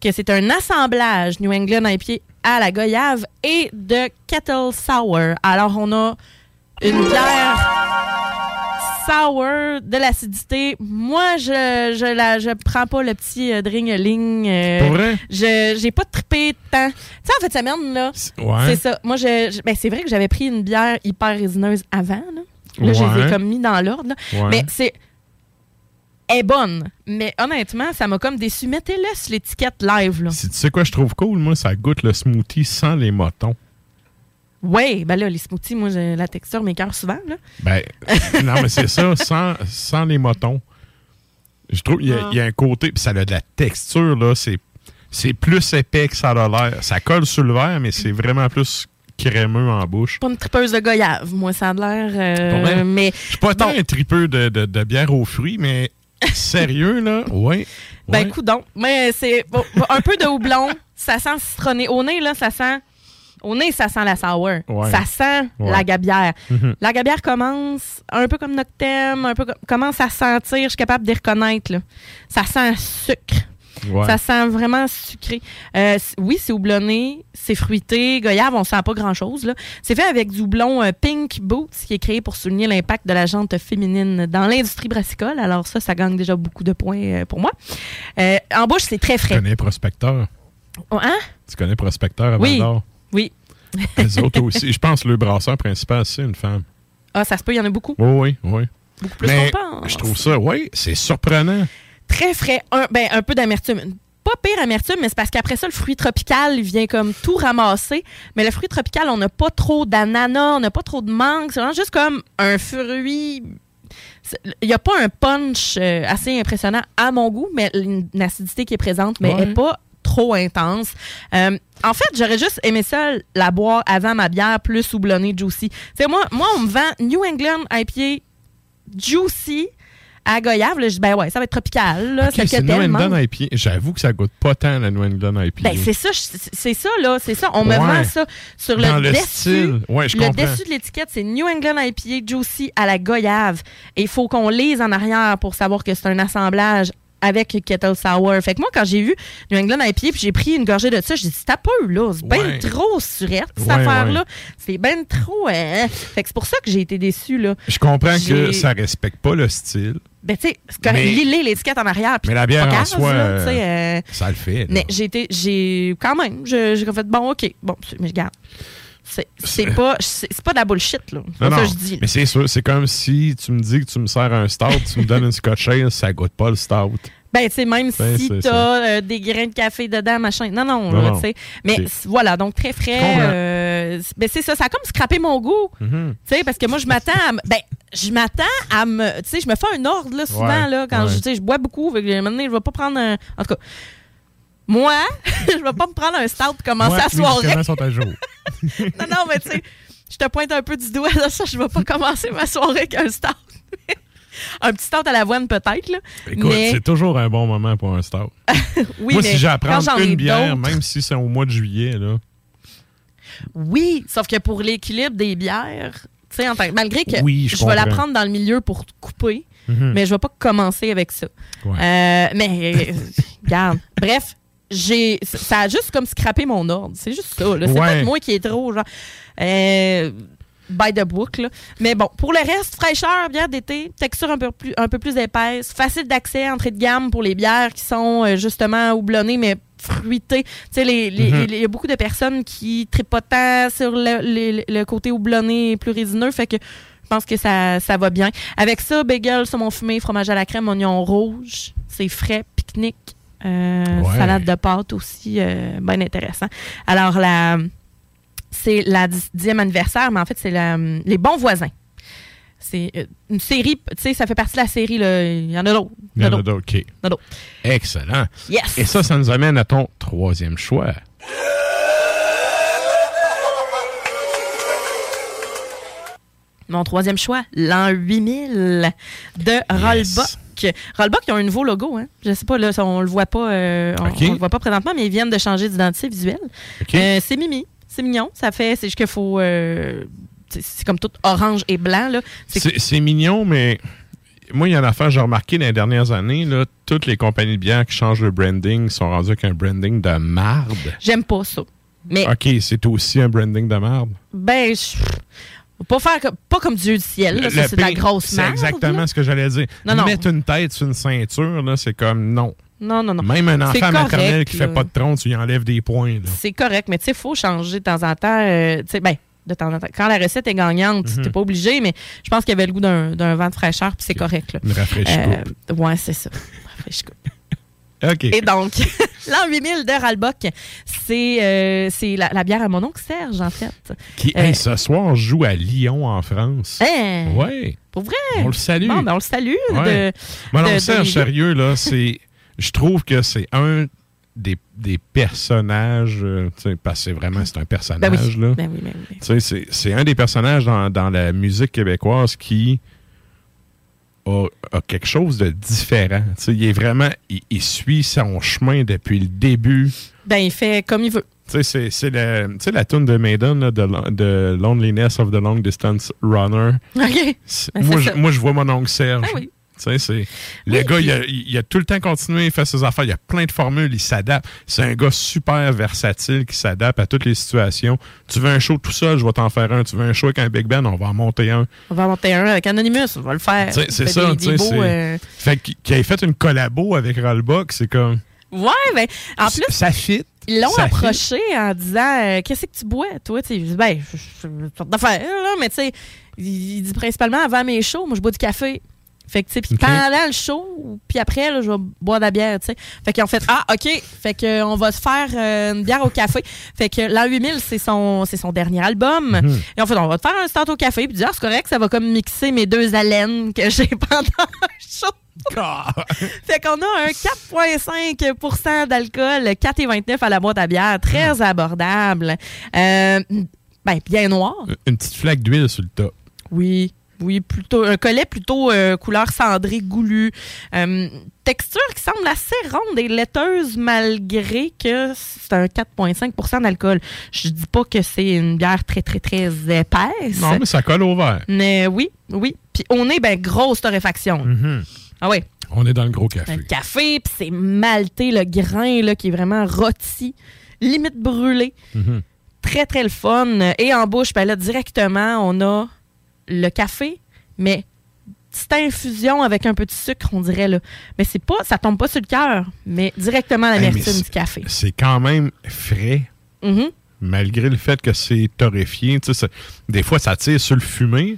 que c'est un assemblage New England I P A à la goyave et de kettle sour. Alors, on a une bière sour, de l'acidité. Moi, je je la je prends pas le petit euh, dringling. Euh, Pour vrai? Je j'ai pas trippé tant. Tu sais, en fait, ça merde, là. Ouais. C'est ça. Moi, je, je ben, c'est vrai que j'avais pris une bière hyper résineuse avant, là. Là, ouais. Je les ai comme mis dans l'ordre, là. Ouais. Mais c'est... est bonne. Mais honnêtement, ça m'a comme déçu. Mettez-le sur l'étiquette live, là. Si tu sais quoi je trouve cool, moi, ça goûte le smoothie sans les motons. Oui, ben là, les smoothies, moi, j'ai la texture m'écœure souvent, là. Ben, non, mais c'est ça, sans, sans les motons. Je trouve qu'il y, ah. y a un côté, puis ça a de la texture, là. C'est, c'est plus épais que ça a l'air. Ça colle sur le verre, mais c'est vraiment plus... crémeux en bouche. Pas une tripeuse de goyave, moi, ça a l'air... Euh, mais je suis pas tant un tripeux de, de, de bière aux fruits, mais sérieux, là, ouais. ouais. Ben, coudonc. Mais c'est bon, un peu de houblon, ça sent citronné. Au nez, là, ça sent... Au nez, ça sent la sour. Ouais. Ça sent ouais. la gabière. Mm-hmm. La gabière commence un peu comme Noctem, un peu comme, commence à sentir, je suis capable de les reconnaître, là. Ça sent sucre. Ouais. Ça sent vraiment sucré. Euh, oui, c'est houblonné, c'est fruité, goyave, on sent pas grand-chose, là. C'est fait avec du houblon euh, Pink Boots, qui est créé pour souligner l'impact de la jante féminine dans l'industrie brassicole. Alors ça, ça gagne déjà beaucoup de points euh, pour moi. Euh, en bouche, c'est très frais. Tu connais Prospecteur? Oh, hein? Tu connais Prospecteur à Val-d'Or? Oui. oui. Les autres aussi. Je pense que le brasseur principal, c'est une femme. Ah, ça se peut, il y en a beaucoup? Oui, oui, oui. Beaucoup plus qu'on pense. Je trouve ça, oui, c'est surprenant. Très frais, un, ben, un peu d'amertume. Pas pire amertume, mais c'est parce qu'après ça, le fruit tropical il vient comme tout ramasser. Mais le fruit tropical, on n'a pas trop d'ananas, on n'a pas trop de mangue. C'est vraiment juste comme un fruit... Il n'y a pas un punch assez impressionnant à mon goût, mais une acidité qui est présente, mais ouais. elle n'est pas trop intense. Euh, en fait, j'aurais juste aimé ça la boire avant ma bière plus houblonnée, juicy. T'sais, moi, moi, on me vend New England I P A juicy, à goyave, là, je dis, ben ouais, ça va être tropical. Là, okay, c'est New England I P A. J'avoue que ça goûte pas tant la New England I P A. Ben, c'est ça, c'est ça, là, c'est ça. On ouais. me vend ça sur le, dans le dessus. Style. Ouais, je le comprends. Dessus de l'étiquette, c'est New England I P A Juicy à la goyave. Et il faut qu'on lise en arrière pour savoir que c'est un assemblage avec kettle sour. Fait que moi, quand j'ai vu New England I P A, puis j'ai pris une gorgée de ça, j'ai dit, t'as peu, là, c'est bien ouais. trop surette, cette ouais, affaire-là. Ouais. C'est bien trop... Hein. Fait que c'est pour ça que j'ai été déçue, là. Je comprends j'ai... que ça respecte pas le style. Ben, tu sais, c'est quand même liler l'étiquette en arrière. Mais la bière en soi, là, euh, ça le fait. Là. Mais j'ai été, j'ai, quand même, j'ai, j'ai fait, bon, OK, bon, mais regarde. C'est, c'est, pas, c'est, c'est pas de la bullshit, là. C'est non, ça non. Que je dis. Là. Mais c'est sûr, c'est comme si tu me dis que tu me sers un stout, tu me donnes une Scotch Ale, ça goûte pas le stout. Ben, tu sais, même ben, si t'as euh, des grains de café dedans, machin. Non, non, non, non. Tu sais. Mais okay. voilà, donc très frais. Euh, ben, c'est ça, ça a comme scrappé mon goût. Mm-hmm. Tu sais, parce que moi, je m'attends à. M- ben, je m'attends à me. Tu sais, je me fais un ordre, là, souvent, ouais, là, quand ouais. je bois beaucoup. Fait que, maintenant, je vais pas prendre un. En tout cas, moi, je vais pas me prendre un stout pour commencer moi, à soirée. Les sont à jour. Non, non, mais tu sais, je te pointe un peu du doigt, là, ça, je vais pas commencer ma soirée avec un stout. Un petit start à l'avoine, peut-être. Là. Écoute, mais... c'est toujours un bon moment pour un start. Oui, moi, mais si j'apprends une bière, même si c'est au mois de juillet, là. Oui, sauf que pour l'équilibre des bières, tu sais, en tant... malgré que oui, je, je vais la prendre dans le milieu pour couper, mm-hmm. mais je vais pas commencer avec ça. Ouais. Euh, mais, regarde, bref, j'ai, ça a juste comme scrappé mon ordre. C'est juste ça, là. C'est ouais. pas de moi qui est trop, genre... Euh... by the book, là. Mais bon, pour le reste, fraîcheur, bière d'été, texture un peu plus, un peu plus épaisse, facile d'accès, entrée de gamme pour les bières qui sont euh, justement houblonnées, mais fruitées. Tu sais, il y a beaucoup de personnes qui trippent pas tant sur le, le, le côté houblonné et plus résineux, fait que je pense que ça, ça va bien. Avec ça, bagel, saumon fumé, fromage à la crème, oignon rouge, c'est frais, pique-nique, euh, ouais. salade de pâtes aussi, euh, bien intéressant. Alors, la... c'est la dixième anniversaire, mais en fait, c'est la, les bons voisins. C'est une série, tu sais, ça fait partie de la série, là. Il y en a d'autres. Il y en a d'autres, OK. Il y en a d'autres. Excellent. Yes. Et ça, ça nous amène à ton troisième choix. Mon troisième choix, l'an huit mille de Rollbuck. Rollbuck, ils ont un nouveau logo, hein. Je sais pas, là, on le voit pas, euh, on, okay. on le voit pas présentement, mais ils viennent de changer d'identité visuelle. Okay. Euh, c'est Mimi. C'est mignon, ça fait, c'est juste qu'il faut, euh, c'est, c'est comme tout orange et blanc, là. C'est, c'est, c'est mignon, mais moi, il y a une affaire, j'ai remarqué dans les dernières années, là, toutes les compagnies de bière qui changent le branding sont rendues avec un branding de marde. J'aime pas ça. Mais... OK, c'est aussi un branding de marde? Ben, je... Pas, faire comme, pas comme Dieu du ciel, là, ça, c'est de la grosse merde. C'est exactement là. Ce que j'allais dire. Non, non. Mettre une tête sur une ceinture, là, c'est comme non. Non, non, non. Même un enfant maternel qui ne fait pas de tronc, tu lui enlèves des points. Là. C'est correct, mais tu sais, il faut changer de temps en temps. Euh, tu sais, ben, de temps en temps. Quand la recette est gagnante, mm-hmm. tu n'es pas obligé, mais je pense qu'il y avait le goût d'un, d'un vent de fraîcheur, puis c'est okay. correct. Là. Une rafraîchie-coupe. Euh, ouais, c'est ça. Une rafraîchie-coupe. OK. Et donc, l'an huit mille de Rollbuck, c'est, euh, c'est la, la bière à mon oncle Serge, en fait. Qui, euh, hey, ce soir, joue à Lyon, en France. Hein? Ouais. Pour vrai? On le salue. Bon, ben, on le salue. Ouais. De, mon oncle Serge, de... sérieux, là, c'est... Je trouve que c'est un des, des personnages, euh, parce que c'est vraiment c'est un personnage. Ben oui, là. Ben oui, ben oui, ben oui. C'est, c'est un des personnages dans, dans la musique québécoise qui a, a quelque chose de différent. T'sais, il est vraiment. Il, il suit son chemin depuis le début. Ben, il fait comme il veut. T'sais, c'est, c'est la, t'sais, la tune de Maiden, là, de, de Loneliness of the Long Distance Runner. Okay. Ben, moi, je, moi, je vois mon oncle Serge. Ben oui. C'est, c'est, le oui, gars, puis... il, a, il a tout le temps continué, il fait ses affaires, il a plein de formules, il s'adapte. C'est un gars super versatile qui s'adapte à toutes les situations. Tu veux un show tout seul, je vais t'en faire un. Tu veux un show avec un Big Band, on va en monter un. On va en monter un avec Anonymous, on va le faire. T'sais, c'est ça, tu sais. Euh... Fait qu'il ait fait une collabo avec Rollbuck, c'est comme... Ouais, mais en plus... Ça fit. Ils l'ont ça approché fit. En disant euh, « Qu'est-ce que tu bois, toi? » Tu sais, ben, je sorte d'affaires, là, mais tu sais, il dit principalement « Avant mes shows, moi, je bois du café. » Fait que, tu sais, puis okay. pendant le show, puis après, là, je vais boire de la bière, tu sais. Fait qu'ils ont fait, ah, OK, fait qu'on va se faire euh, une bière au café. Fait que l'an huit mille, c'est son, c'est son dernier album. Mm-hmm. Et on fait, on va te faire un start au café, puis dire, ah, c'est correct, ça va comme mixer mes deux haleines que j'ai pendant le show. Fait qu'on a un quatre virgule cinq pour cent d'alcool, quatre virgule vingt-neuf à la boîte à bière, très mm-hmm. abordable. Euh, ben, bien noir. Une petite flaque d'huile sur le top. Oui. Oui, plutôt un collet plutôt euh, couleur cendrée, goulue. Euh, texture qui semble assez ronde et laiteuse malgré que c'est un quatre virgule cinq pour cent d'alcool. Je dis pas que c'est une bière très, très, très épaisse. Non, mais ça colle au verre. Mais oui, oui. Puis on est, ben, grosse torréfaction. Mm-hmm. Ah oui. On est dans le gros café. Un café, puis c'est malté, le grain là, qui est vraiment rôti, limite brûlé. Mm-hmm. Très, très le fun. Et en bouche, ben là, directement, on a... le café, mais petite infusion avec un peu de sucre, on dirait. Là. Mais c'est pas, ça tombe pas sur le cœur, mais directement à l'amertume hey, du café. C'est quand même frais, mm-hmm. malgré le fait que c'est torréfié. Tu sais, ça, des fois, ça tire sur le fumé,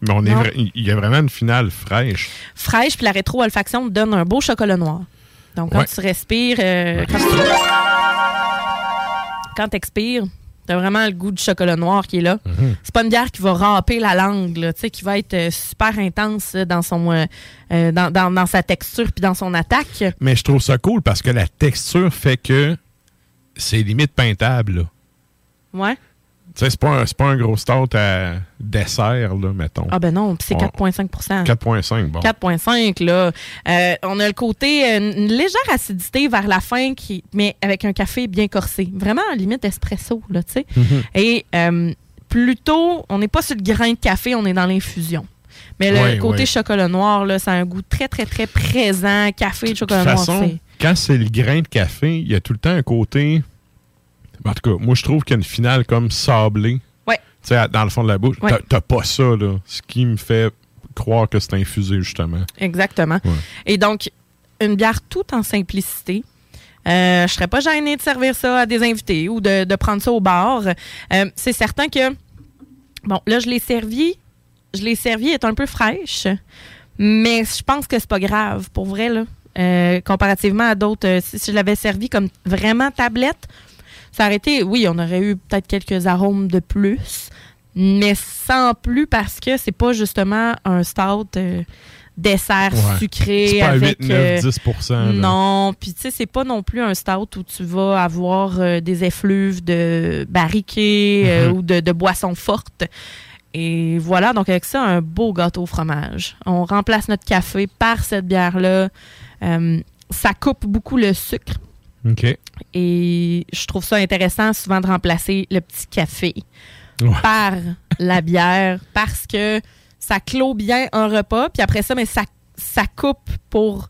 mais on est vra- il y a vraiment une finale fraîche. Fraîche, puis la rétro-olfaction donne un beau chocolat noir. Donc, quand ouais. tu respires... Euh, ouais. Quand tu quand t'expires... T'as vraiment le goût du chocolat noir qui est là. Mm-hmm. C'est pas une bière qui va râper la langue, là, qui va être super intense dans son euh, dans, dans, dans sa texture puis dans son attaque. Mais je trouve ça cool parce que la texture fait que c'est limite peintable. Là. Ouais. Tu sais, c'est pas, pas un gros stout à dessert, là, mettons. Ah ben non, puis c'est quatre virgule cinq pour cent. quatre virgule cinq, bon. quatre virgule cinq, là. Euh, on a le côté, une légère acidité vers la fin, qui, mais avec un café bien corsé. Vraiment, à limite espresso, là, tu sais. Mm-hmm. Et euh, plutôt, on n'est pas sur le grain de café, on est dans l'infusion. Mais le oui, côté oui. chocolat noir, là, ça a un goût très, très, très présent. Café, de chocolat noir, c'est... De toute façon, quand c'est le grain de café, il y a tout le temps un côté... En tout cas, moi, je trouve qu'il y a une finale comme sablée. Ouais. Tu sais, dans le fond de la bouche. Ouais. T'as, t'as pas ça, là. Ce qui me fait croire que c'est infusé, justement. Exactement. Ouais. Et donc, une bière toute en simplicité. Euh, je serais pas gênée de servir ça à des invités ou de, de prendre ça au bar. Euh, c'est certain que... Bon, là, je l'ai servi... Je l'ai servi, elle est un peu fraîche, mais je pense que c'est pas grave, pour vrai, là. Euh, comparativement à d'autres, euh, si, si je l'avais servi comme vraiment tablette, ça aurait été, oui, on aurait eu peut-être quelques arômes de plus, mais sans plus parce que c'est pas justement un stout euh, dessert ouais. sucré. C'est pas avec huit, neuf, dix pour cent. Euh, non, puis tu sais, c'est pas non plus un stout où tu vas avoir euh, des effluves de barriquets euh, mm-hmm. ou de, de boissons fortes. Et voilà, donc avec ça, un beau gâteau au fromage. On remplace notre café par cette bière-là. Euh, ça coupe beaucoup le sucre. OK. Et je trouve ça intéressant souvent de remplacer le petit café ouais. par la bière parce que ça clôt bien un repas. Puis après ça, mais ça, ça coupe pour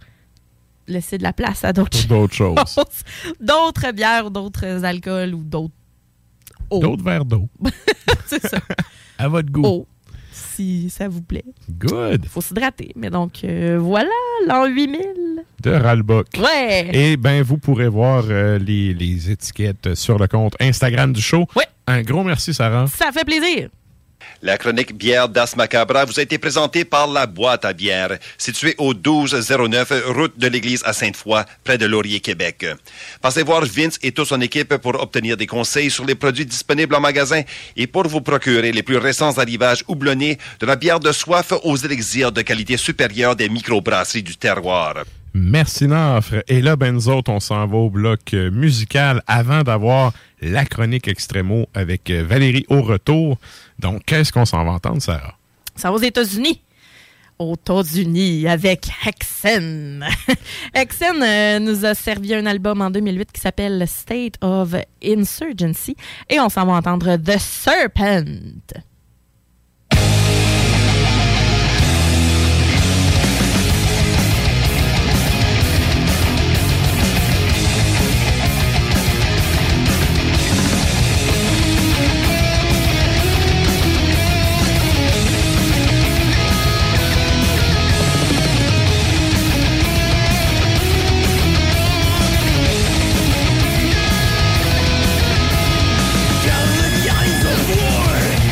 laisser de la place à d'autres, d'autres choses. choses. D'autres bières, d'autres alcools ou d'autres eaux. D'autres verres d'eau. C'est ça. À votre goût. Oh, si ça vous plaît. Good. Faut s'hydrater. Mais donc, euh, voilà, l'an huit mille. De Rollbuck. Ouais. Et bien, vous pourrez voir euh, les, les étiquettes sur le compte Instagram du show. Oui. Un gros merci, Sarah. Ça fait plaisir. La chronique bière d'Ars Macabre vous a été présentée par la boîte à bière, située au douze zéro neuf, route de l'église à Sainte-Foy, près de Laurier, Québec. Passez voir Vince et toute son équipe pour obtenir des conseils sur les produits disponibles en magasin et pour vous procurer les plus récents arrivages houblonnés de la bière de soif aux élixirs de qualité supérieure des microbrasseries du terroir. Merci Nafre. Et là, ben nous autres, on s'en va au bloc musical avant d'avoir la chronique Extremo avec Valérie au retour. Donc, qu'est-ce qu'on s'en va entendre, Sarah? Ça va aux États-Unis. Aux États-Unis avec Hexen. Hexen euh, nous a servi un album en deux mille huit qui s'appelle State of Insurgency. Et on s'en va entendre The Serpent.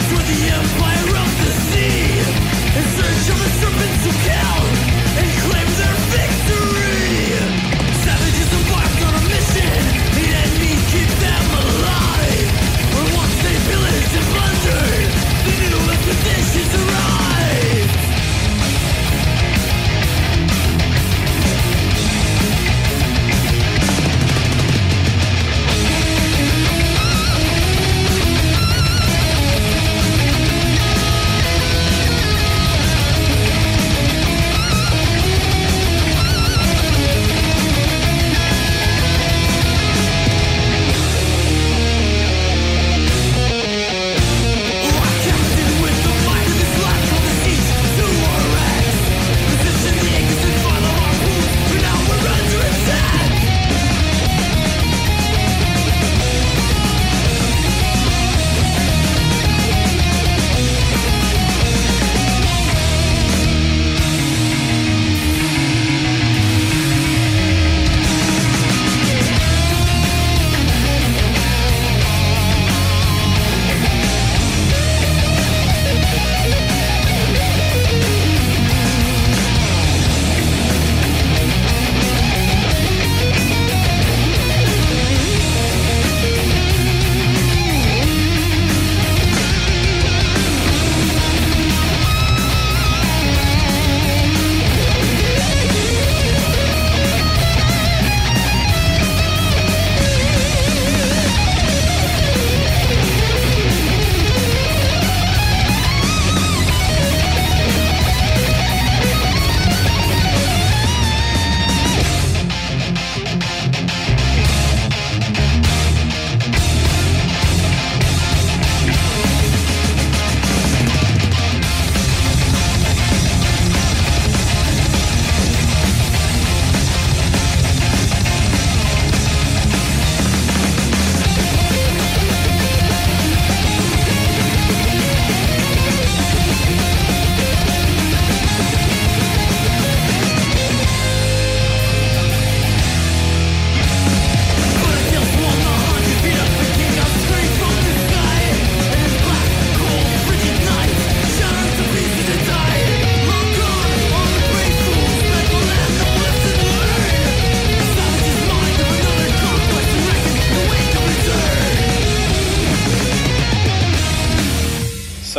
Through the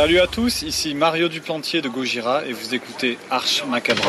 Salut à tous, ici Mario Duplantier de Gojira et vous écoutez Ars Macabre.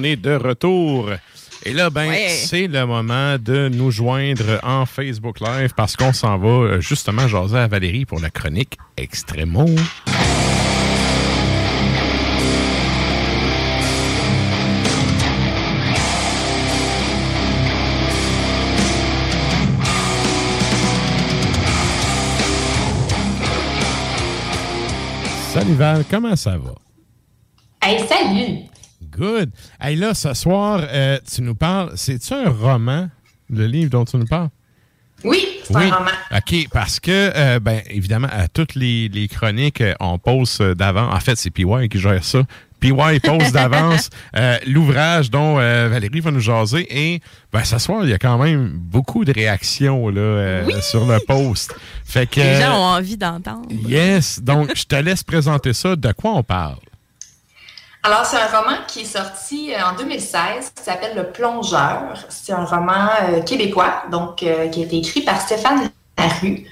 On est de retour. Et là, ben, ouais. c'est le moment de nous joindre en Facebook Live parce qu'on s'en va justement jaser à Valérie pour la chronique Extremo. Salut Val, comment ça va? Hey, salut! Good. Hey, là, ce soir, euh, tu nous parles... C'est-tu un roman, le livre dont tu nous parles? Oui, c'est oui. un roman. OK, parce que, euh, bien, évidemment, à toutes les, les chroniques, on pose d'avance... En fait, c'est P Y qui gère ça. P Y pose d'avance euh, l'ouvrage dont euh, Valérie va nous jaser. Et, bien, ce soir, il y a quand même beaucoup de réactions là, euh, oui! sur le post. Fait que, les gens ont envie d'entendre. Yes. Donc, je te laisse présenter ça. De quoi on parle? Alors, c'est un roman qui est sorti en deux mille seize, qui s'appelle « Le Plongeur ». C'est un roman euh, québécois, donc euh, qui a été écrit par Stéphane Larue.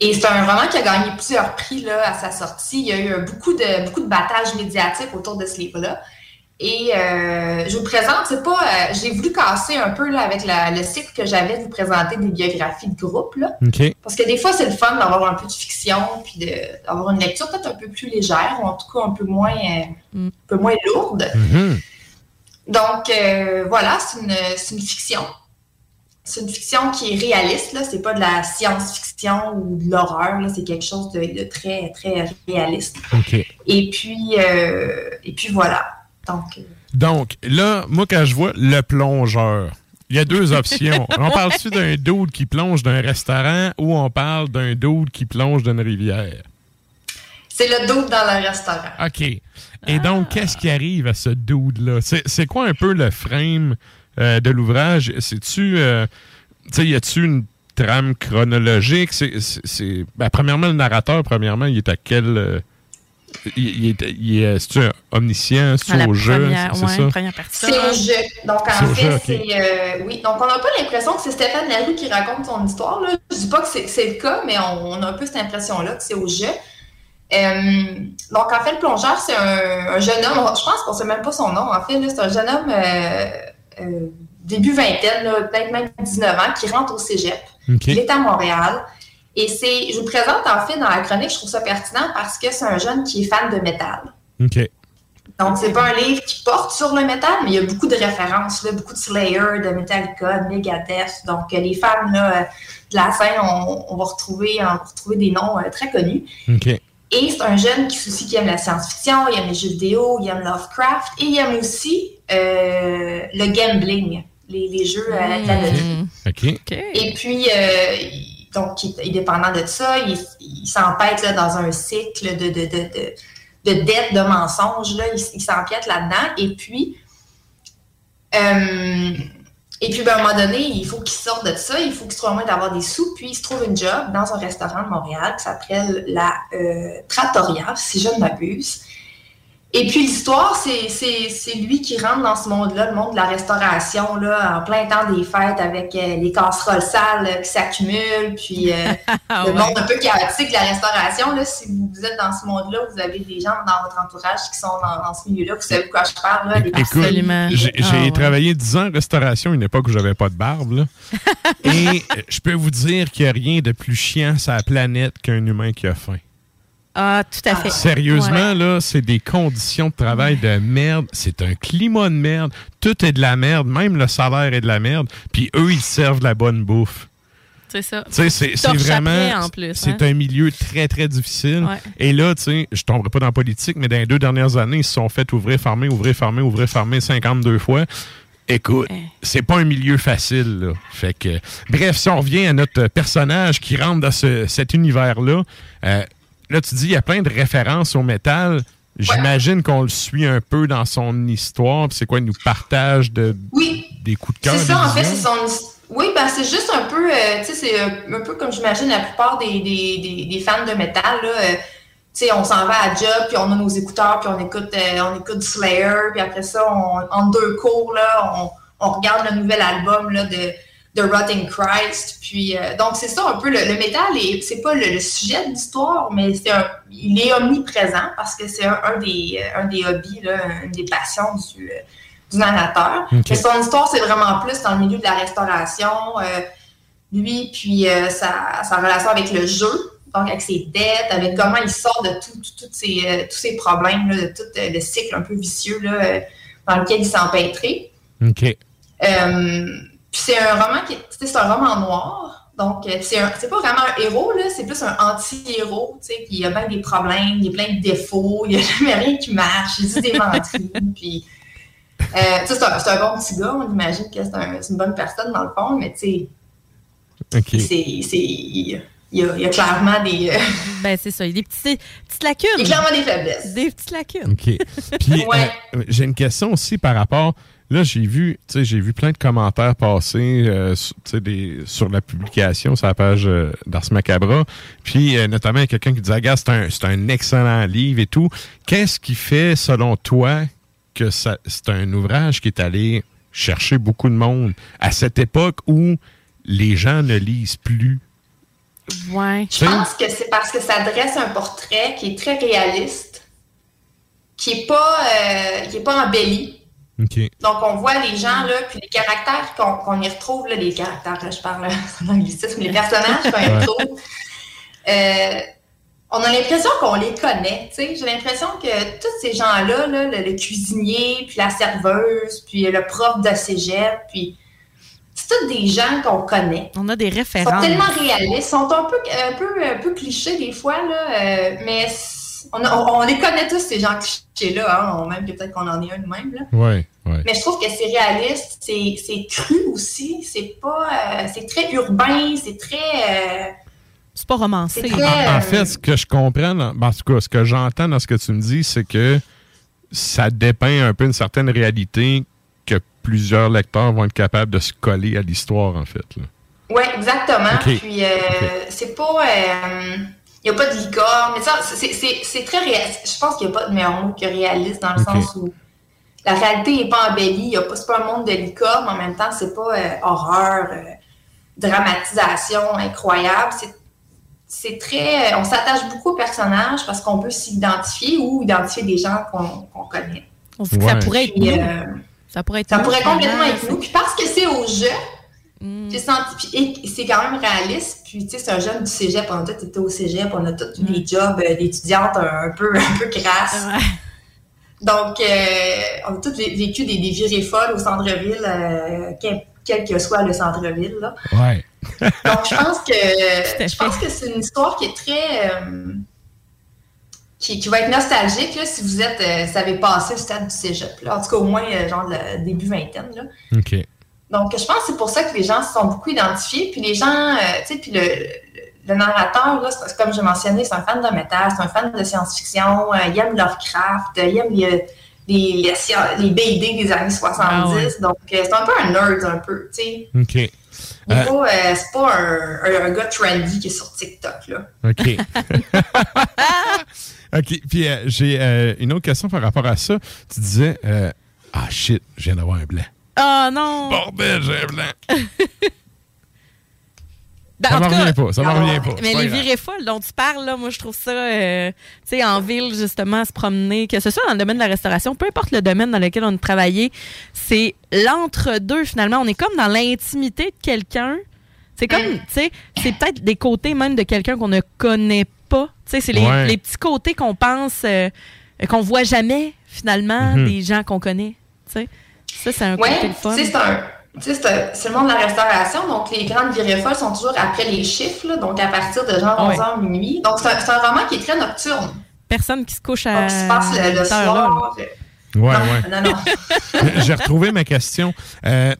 Et c'est un roman qui a gagné plusieurs prix là, à sa sortie. Il y a eu beaucoup de, beaucoup de battages médiatiques autour de ce livre-là. Et euh, je vous présente, c'est pas, euh, j'ai voulu casser un peu là, avec la, le cycle que j'avais de vous présenter des biographies de groupe. Là. Okay. Parce que des fois, c'est le fun d'avoir un peu de fiction, puis de, d'avoir une lecture peut-être un peu plus légère, ou en tout cas un peu moins, mm. un peu moins lourde. Mm-hmm. Donc, euh, voilà, c'est une, c'est une fiction. C'est une fiction qui est réaliste. Là. C'est pas de la science-fiction ou de l'horreur. Là. C'est quelque chose de, de très, très réaliste. Okay. Et puis, euh, et puis voilà. Donc, Donc, là, moi, quand je vois le plongeur, il y a deux options. On parle-tu d'un dude qui plonge d'un restaurant ou on parle d'un dude qui plonge d'une rivière? C'est le dude dans le restaurant. OK. Et ah. donc, qu'est-ce qui arrive à ce dude-là? C'est, c'est quoi un peu le frame euh, de l'ouvrage? C'est-tu, euh, tu sais, y a-tu une trame chronologique? C'est, c'est, c'est... Ben, premièrement, le narrateur, premièrement, il est à quel... Euh... Il, il, il, est-tu omniscient? C'est-tu au jeu? C'est, ouais, ça? Première partie. C'est au jeu. Donc, en c'est fait, jeu, okay. c'est... Euh, oui, donc on n'a pas l'impression que c'est Stéphane Larue qui raconte son histoire. Là. Je ne dis pas que c'est, c'est le cas, mais on, on a un peu cette impression-là que c'est au jeu. Euh, donc, en fait, le plongeur, c'est un, un jeune homme... Je pense qu'on ne sait même pas son nom, en fait. Là, c'est un jeune homme euh, euh, début vingtaine, là, peut-être même dix-neuf ans, qui rentre au cégep. Okay. Il est à Montréal. Et c'est, je vous présente en fait dans la chronique, je trouve ça pertinent parce que c'est un jeune qui est fan de métal. OK. Donc, c'est pas un livre qui porte sur le métal, mais il y a beaucoup de références, là, beaucoup de Slayer, de Metallica, de Megadeth. Donc, les fans là, de la scène, on, on, va retrouver, on va retrouver des noms euh, très connus. OK. Et c'est un jeune qui soucie qui aime la science-fiction, il aime les jeux vidéo, il aime Lovecraft et il aime aussi euh, le gambling, les, les jeux euh, de la loterie. Okay. OK. Et puis, euh, donc, il est dépendant de ça, il, il s'empête là, dans un cycle de, de, de, de, de dettes, de mensonges, là. Il, il s'empiète là-dedans. Et puis, euh, et puis ben, à un moment donné, il faut qu'il sorte de ça, il faut qu'il soit au moins d'avoir des sous, puis il se trouve une job dans un restaurant de Montréal qui s'appelle la euh, Trattoria, si je ne m'abuse. Et puis l'histoire, c'est, c'est, c'est lui qui rentre dans ce monde-là, le monde de la restauration, là, en plein temps des fêtes avec euh, les casseroles sales là, qui s'accumulent, puis euh, le ouais. monde un peu chaotique de la restauration. Là, si vous êtes dans ce monde-là, vous avez des gens dans votre entourage qui sont dans, dans ce milieu-là, vous savez quoi je parle. Là, des Écoute, j'ai, j'ai ah, ouais. travaillé dix ans en restauration, une époque où j'avais pas de barbe. Là. Et je peux vous dire qu'il n'y a rien de plus chiant sur la planète qu'un humain qui a faim. Ah, tout à fait. Sérieusement, ouais. là, c'est des conditions de travail de merde. C'est un climat de merde. Tout est de la merde. Même le salaire est de la merde. Puis eux, ils servent de la bonne bouffe. C'est ça. Tu sais, c'est, c'est vraiment... En plus, c'est hein? un milieu très, très difficile. Ouais. Et là, tu sais, je tomberai pas dans la politique, mais dans les deux dernières années, ils se sont fait ouvrir, fermer, ouvrir, fermer, ouvrir, fermer cinquante-deux fois. Écoute, ouais. c'est pas un milieu facile, là. Fait que... Bref, si on revient à notre personnage qui rentre dans ce, cet univers-là... Euh, Là, tu dis, il y a plein de références au métal. J'imagine ouais. qu'on le suit un peu dans son histoire. Puis c'est quoi, il nous partage de, oui. des coups de cœur? C'est ça, en fait, c'est son... Oui, ben c'est juste un peu... Euh, tu sais, c'est un peu comme j'imagine la plupart des, des, des, des fans de métal, là... Euh, tu sais, on s'en va à job, puis on a nos écouteurs, puis on écoute, euh, on écoute Slayer, puis après ça, on, en deux cours, là, on, on regarde le nouvel album, là, de... de Rotting Christ, puis euh, donc c'est ça un peu, le, le métal, est, c'est pas le, le sujet de l'histoire, mais c'est un, il est omniprésent parce que c'est un, un, des, un des hobbies, là, une des passions du, du narrateur. Okay. Mais son histoire, c'est vraiment plus dans le milieu de la restauration, euh, lui, puis euh, sa, sa relation avec le jeu, donc avec ses dettes, avec comment il sort de tout, tout, tout ses, euh, tous ces problèmes, là, de tout euh, le cycle un peu vicieux là, euh, dans lequel il s'empêtrait. OK. Euh, Puis c'est un roman qui est, c'est un roman noir, donc c'est, un, c'est pas vraiment un héros, là, c'est plus un anti-héros, tu sais, puis il y a bien des problèmes, il y a plein de défauts, il n'y a jamais rien qui marche, il dit des menteries, puis euh, tu sais, c'est, c'est un bon petit gars, on imagine que c'est, un, c'est une bonne personne dans le fond, mais tu sais, okay. c'est... c'est Il y, a, il y a clairement des... Euh... Ben, c'est ça. Il y a des petits, petites lacunes. Il y a clairement des faiblesses. Des petites lacunes. OK. Puis, ouais. euh, j'ai une question aussi par rapport... Là, j'ai vu, tu sais, j'ai vu plein de commentaires passer euh, sur, des, sur la publication, sur la page euh, d'Ars Macabre. Puis, euh, notamment, il y a quelqu'un qui disait, regarde, c'est un, c'est un excellent livre et tout. Qu'est-ce qui fait, selon toi, que ça, c'est un ouvrage qui est allé chercher beaucoup de monde à cette époque où les gens ne lisent plus? Ouais. Je pense que c'est parce que ça dresse un portrait qui est très réaliste, qui n'est pas, euh, pas embelli. Okay. Donc, on voit les gens, là, puis les caractères qu'on, qu'on y retrouve, là, les caractères, là, je parle en anglicisme, les personnages qu'on y retrouve, euh, on a l'impression qu'on les connaît, tu sais. J'ai l'impression que tous ces gens-là, là, le, le cuisinier, puis la serveuse, puis le prof de cégep, puis c'est tous des gens qu'on connaît. On a des références. Ils sont tellement réalistes, ils sont un peu, un peu, un peu clichés des fois, là, euh, mais On, a, on, on les connaît tous, ces gens clichés-là, hein, même que peut-être qu'on en est un nous-mêmes. Oui, oui. Mais je trouve que c'est réaliste, c'est, c'est cru aussi, c'est pas, euh, c'est très urbain, c'est très... Euh, c'est pas romancé. C'est très, en, en fait, ce que je comprends, dans, en tout cas, ce que j'entends dans ce que tu me dis, c'est que ça dépeint un peu une certaine réalité que plusieurs lecteurs vont être capables de se coller à l'histoire, en fait. Oui, exactement. Okay. Puis, euh, okay. c'est pas... Euh, Il n'y a pas de licorne. Mais ça, c'est, c'est, c'est très réaliste. Je pense qu'il n'y a pas de meilleur mot que réaliste dans le okay. sens où la réalité n'est pas embellie. Ce n'est pas un monde de licorne. En même temps, c'est pas euh, horreur, euh, dramatisation incroyable. C'est, c'est très... Euh, on s'attache beaucoup aux personnages parce qu'on peut s'identifier ou identifier des gens qu'on, qu'on connaît. On se dit que ouais. ça pourrait être Puis, euh, Ça pourrait, être ça pourrait complètement être nous. Puis parce que c'est au jeu... Mm. J'ai senti, puis, et c'est quand même réaliste. Puis, tu sais, c'est un jeune du cégep. On a tous été au cégep. On a tous eu mm. des jobs euh, d'étudiantes un, un peu, un peu crasses. Ouais. Donc, euh, on a tous vécu des, des virées folles au centre-ville, euh, quel, quel que soit le centre-ville. Là. Ouais. Donc, je pense que je pense que c'est une histoire qui est très... Euh, Qui, qui va être nostalgique là, si vous êtes euh, si vous avez passé le stade du cégep. Là. En tout cas, au moins, euh, genre, le début vingtaine. Là. OK. Donc, je pense que c'est pour ça que les gens se sont beaucoup identifiés. Puis les gens, euh, tu sais, puis le, le, le narrateur, là, c'est, comme je mentionnais, c'est un fan de métal, c'est un fan de science-fiction, euh, il aime Lovecraft, euh, il aime les, les, les, les B D des années soixante-dix. Ah ouais. Donc, euh, c'est un peu un nerd, un peu, tu sais. OK. Euh... Pas, euh, c'est pas un, un, un gars trendy qui est sur TikTok, là. OK. OK. Puis euh, j'ai euh, une autre question par rapport à ça. Tu disais, euh, ah shit, je viens d'avoir un blanc. Ah oh, non! Bordel, j'ai un blanc! ben, ça m'en revient pas, ça m'en revient pas. Mais les virées folles dont tu parles, là, moi, je trouve ça, euh, tu sais, en ville, justement, se promener, que ce soit dans le domaine de la restauration, peu importe le domaine dans lequel on a travaillé, c'est l'entre-deux, finalement. On est comme dans l'intimité de quelqu'un. C'est comme, tu sais, c'est peut-être des côtés même de quelqu'un qu'on ne connaît pas. Tu sais, c'est les, ouais. les petits côtés qu'on pense, euh, qu'on voit jamais, finalement, mm-hmm. des gens qu'on connaît, tu sais. Ça, c'est un ouais, côté de fun. C'est, un, c'est, un, c'est le monde de la restauration. Donc, les grandes virées folles sont toujours après les chiffres, là, donc à partir de genre ouais. onze heures, minuit. Donc, c'est un, c'est un roman qui est très nocturne. Personne qui se couche à. Donc, qui se passe le, le soir. Là, là. Ouais, non, ouais. Non, non. J'ai retrouvé ma question. Euh,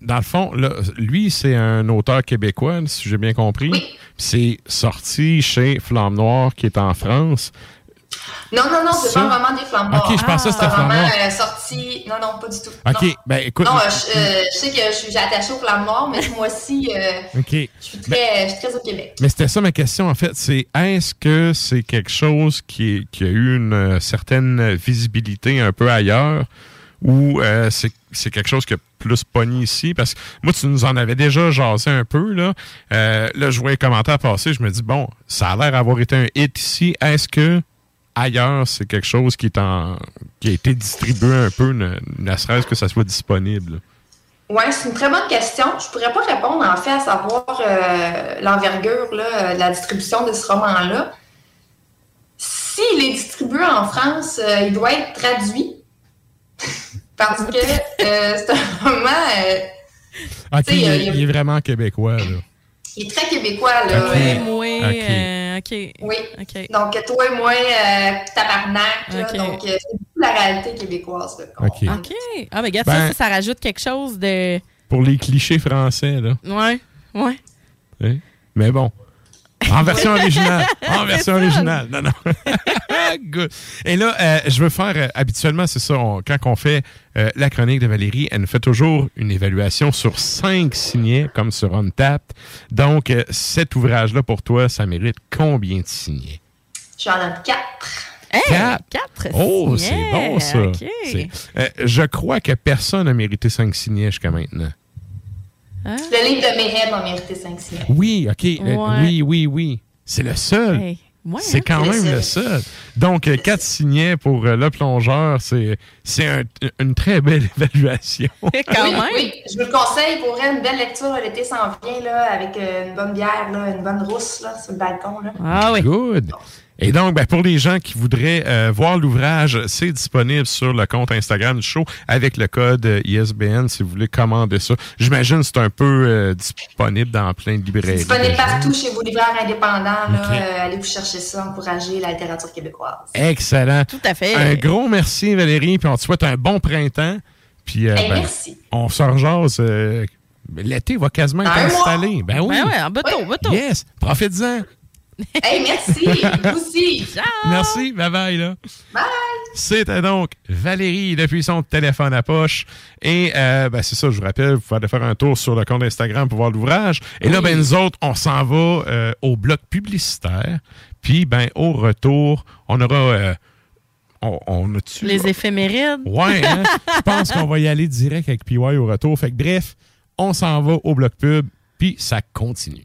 dans le fond, là, lui, c'est un auteur québécois, si j'ai bien compris. Oui. C'est sorti chez Flamme Noire, qui est en France. Non, non, non, c'est ça? Pas un roman des Flammes Noires. OK, je pensais que c'était Flammes Noires. C'est un roman euh, sorti... Non, non, pas du tout. OK, non. Ben écoute... Non, euh, je, euh, je sais que je suis attachée aux Flammes Noires, mais moi aussi, euh, okay. je, suis très, ben, je suis très au Québec. Mais c'était ça ma question, en fait. C'est est-ce que c'est quelque chose qui, est, qui a eu une euh, certaine visibilité un peu ailleurs ou euh, c'est, c'est quelque chose qui a plus pogné ici? Parce que moi, tu nous en avais déjà jasé un peu, là. Euh, là, je voyais les commentaires passer, je me dis, bon, ça a l'air d'avoir été un hit ici. Est-ce que... ailleurs, c'est quelque chose qui, est en... qui a été distribué un peu, ne, ne serait-ce que ça soit disponible? Oui, c'est une très bonne question. Je ne pourrais pas répondre, en fait, à savoir euh, l'envergure là, de la distribution de ce roman-là. S'il est distribué en France, euh, il doit être traduit parce que euh, c'est un roman... Euh, okay, il, est, il est vraiment québécois, là. Il est très québécois, là. Okay. Euh, oui, okay. Euh, okay. Oui. Okay. Donc, toi et moi, euh, tabarnak, là, okay. donc euh, c'est toute la réalité québécoise. Là, OK. OK. Ah, mais regarde, ben, ça, ça, ça rajoute quelque chose de... Pour les clichés français, là. Oui, oui. Ouais. Mais bon, en version originale. En version originale, non, non. blague! Et là, euh, je veux faire, euh, habituellement, c'est ça, on, quand on fait euh, la chronique de Valérie, elle nous fait toujours une évaluation sur cinq signets, comme sur Untapped. Donc, euh, cet ouvrage-là, pour toi, ça mérite combien de signets? J'en ai quatre. Hey, quatre. quatre oh, signets. C'est bon, ça. Okay. C'est, euh, je crois que personne n'a mérité cinq signets jusqu'à maintenant. Ah. Le livre de Mehed a mérité cinq signets. Oui, OK. Ouais. Euh, oui, oui, oui. C'est le seul. Hey. Ouais, c'est quand hein, même c'est... le seul. Donc, euh, quatre signets pour euh, Le Plongeur, c'est, c'est un, une très belle évaluation. Quand oui, même. Oui, je vous le conseille pour une belle lecture. L'été s'en vient là, avec euh, une bonne bière, là, une bonne rousse là, sur le balcon. Là. Ah oui. Good. Et donc, ben, pour les gens qui voudraient euh, voir l'ouvrage, c'est disponible sur le compte Instagram du show avec le code euh, I S B N si vous voulez commander ça. J'imagine que c'est un peu euh, disponible dans plein de librairies. C'est disponible partout chez vos libraires indépendants. Là, okay. euh, allez vous chercher ça, encourager la littérature québécoise. Excellent. Tout à fait. Un gros merci, Valérie. Puis on te souhaite un bon printemps. Puis, euh, hey, ben, merci. On se rejase. Euh, l'été va quasiment être installé. Ben oui. Ben ouais, en bateau, oui. bateau. Yes. Profitez-en. Hey, merci, vous aussi. Ciao. Merci, bye bye là. Bye. C'était donc Valérie depuis son téléphone à poche et euh, ben c'est ça, je vous rappelle, vous pouvez aller faire un tour sur le compte Instagram pour voir l'ouvrage. Et oui. Là, ben nous autres, on s'en va euh, au bloc publicitaire. Puis ben au retour, on aura euh, on, on a-tu, les éphémérides. Ouais, hein? Je pense qu'on va y aller direct avec P Y au retour. Fait que bref, on s'en va au bloc pub, puis ça continue.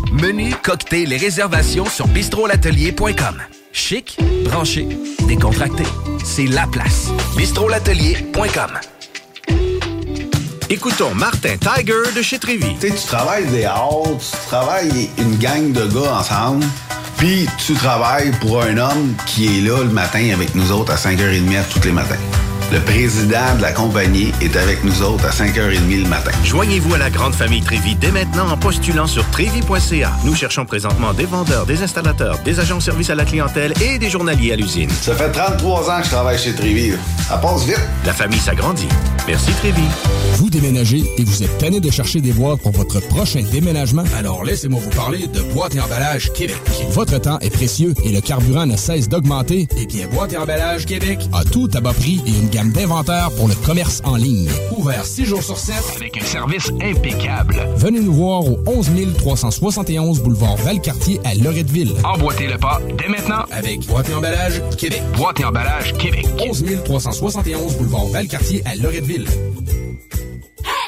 Menu, cocktail et réservations sur bistro l'atelier point com. Chic, branché, décontracté. C'est la place. bistro l'atelier point com. Écoutons Martin Tiger de chez Trévy. Tu sais, tu travailles des heures, tu travailles une gang de gars ensemble, puis tu travailles pour un homme qui est là le matin avec nous autres à cinq heures trente à tous les matins. Le président de la compagnie est avec nous autres à cinq heures trente le matin. Joignez-vous à la grande famille Trévy dès maintenant en postulant sur trévy point c a. Nous cherchons présentement des vendeurs, des installateurs, des agents de service à la clientèle et des journaliers à l'usine. Ça fait trente-trois ans que je travaille chez Trévy. Ça passe vite. La famille s'agrandit. Merci Trévy. Vous déménagez et vous êtes tanné de chercher des boîtes pour votre prochain déménagement? Alors laissez-moi vous parler de Boîte et Emballage Québec. Votre temps est précieux et le carburant ne cesse d'augmenter. Eh bien, Boîte et Emballage Québec a tout à bas prix et une gamme d'inventaire pour le commerce en ligne. Ouvert six jours sur sept avec un service impeccable. Venez nous voir au onze mille trois cent soixante et onze boulevard Valcartier à Loretteville. Emboîtez le pas dès maintenant avec Boîte et Emballage Québec. Boîte et Emballage Québec. onze mille trois cent soixante et onze boulevard Valcartier à Loretteville.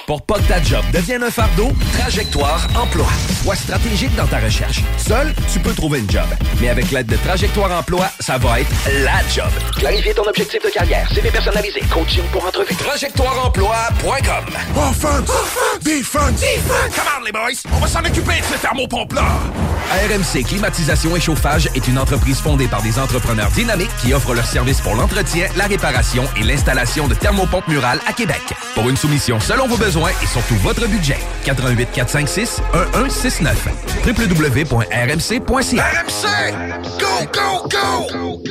Pour pas que ta job devienne un fardeau, Trajectoire Emploi. Sois stratégique dans ta recherche. Seul, tu peux trouver une job. Mais avec l'aide de Trajectoire Emploi, ça va être la job. Clarifier ton objectif de carrière, C V personnalisé, coaching pour entrevue. Trajectoire emploi point com. Offense! Offense! Defense! Defense! Come on, les boys! On va s'en occuper de ce thermopompe-là! R M C Climatisation et Chauffage est une entreprise fondée par des entrepreneurs dynamiques qui offrent leurs services pour l'entretien, la réparation et l'installation de thermopompes murales à Québec. Pour une soumission selon vos besoins, et surtout votre budget. quatre un huit quatre cinq six un un six neuf. w w w point r m c point c a. R M C! Go, go, go!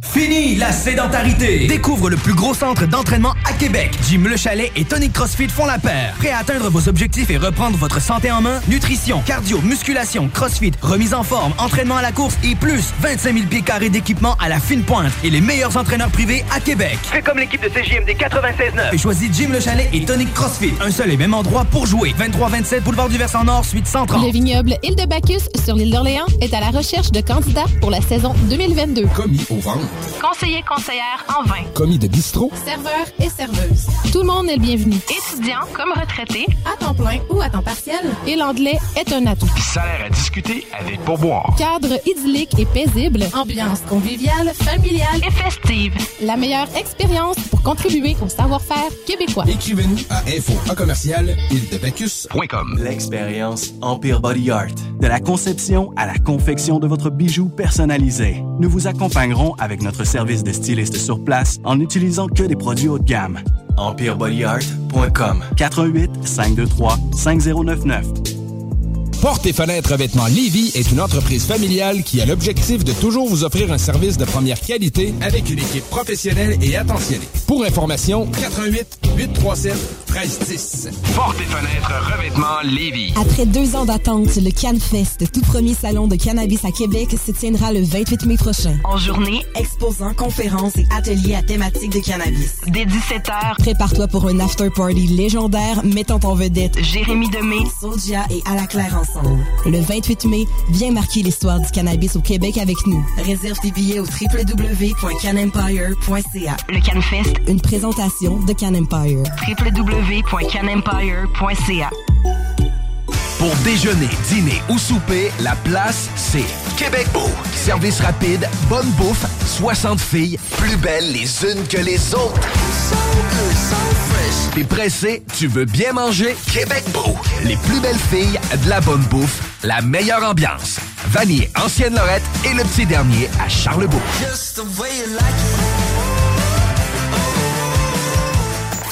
Fini la sédentarité! Découvre le plus gros centre d'entraînement à Québec. Gym Le Chalet et Tonic CrossFit font la paire. Prêt à atteindre vos objectifs et reprendre votre santé en main? Nutrition, cardio, musculation, CrossFit, remise en forme, entraînement à la course et plus vingt-cinq mille pieds carrés d'équipement à la fine pointe et les meilleurs entraîneurs privés à Québec. Fais comme l'équipe de C J M D quatre-vingt-seize neuf et choisis Gym Le Chalet et Tonic CrossFit. Un seul et même endroit pour jouer. vingt-trois vingt-sept boulevard du Versant Nord, suite cent trente. Le vignoble Île de Bacchus sur l'île d'Orléans est à la recherche de candidats pour la saison deux mille vingt-deux. Commis au ventre. Conseiller, conseillère en vin. Commis de bistrot. Serveur et serveuse. Tout le monde est le bienvenu. Étudiant comme retraité. À temps plein ou à temps partiel. Et l'anglais est un atout. Salaire à discuter avec pourboire. Cadre idyllique et paisible. Ambiance conviviale, familiale et festive. La meilleure expérience pour contribuer au savoir-faire québécois. Écrivez-nous à info arobase commercial île de bacchus point com. L'expérience Empire Body Art. De la conception à la confection de votre bijou personnalisé. Nous vous accompagnerons avec notre notre service de styliste sur place en n'utilisant que des produits haut de gamme. empire body art point com quatre un huit, cinq deux trois, cinq zéro neuf neuf. Portes et fenêtres revêtement Lévis est une entreprise familiale qui a l'objectif de toujours vous offrir un service de première qualité avec une équipe professionnelle et attentionnée. Pour information, quatre un huit, huit trois sept, un trois un zéro. Portes et fenêtres revêtement Lévis. Après deux ans d'attente, le CanFest, tout premier salon de cannabis à Québec, se tiendra le vingt-huit mai prochain. En journée, exposants, conférences et ateliers à thématique de cannabis. Dès dix-sept heures, prépare-toi pour un after-party légendaire mettant en vedette Jérémy Demé, Soulja et À la Claire. Le vingt-huit mai, viens marquer l'histoire du cannabis au Québec avec nous. Réserve tes billets au w w w point can empire point c a. Le CanFest, une présentation de Can Empire. w w w point can empire point c a. Pour déjeuner, dîner ou souper, la place, c'est Québec Beau. Service rapide, bonne bouffe, soixante filles, plus belles les unes que les autres. So good, so fresh. T'es pressé, tu veux bien manger? Québec Beau. Les plus belles filles, de la bonne bouffe, la meilleure ambiance. Vanier, Ancienne-Lorette et le petit dernier à Charlebourg. Just the way you like it.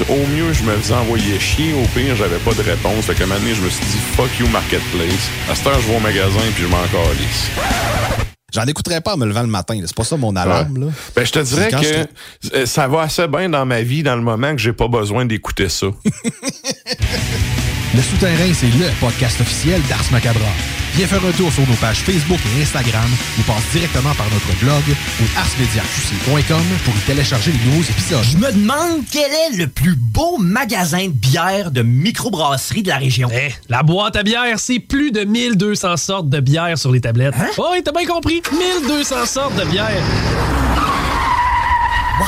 Au mieux, je me faisais envoyer chier. Au pire, j'avais pas de réponse. Fait qu'à un moment donné, je me suis dit « Fuck you, Marketplace ». À cette heure, je vais au magasin et je m'en calisse. J'en écouterais pas en me levant le matin. Là. C'est pas ça mon alarme. Ouais. Là. Ben, je te dirais que je... ça va assez bien dans ma vie, dans le moment que j'ai pas besoin d'écouter ça. Le Souterrain, c'est le podcast officiel d'Ars Macabre. Viens faire un tour sur nos pages Facebook et Instagram ou passe directement par notre blog ou ars media q c point com pour y télécharger les nouveaux épisodes. Je me demande quel est le plus beau magasin de bière de microbrasserie de la région. Hey, la boîte à bière, c'est plus de mille deux cents sortes de bière sur les tablettes. Hein? Oh, t'as bien compris, mille deux cents sortes de bière. Wow!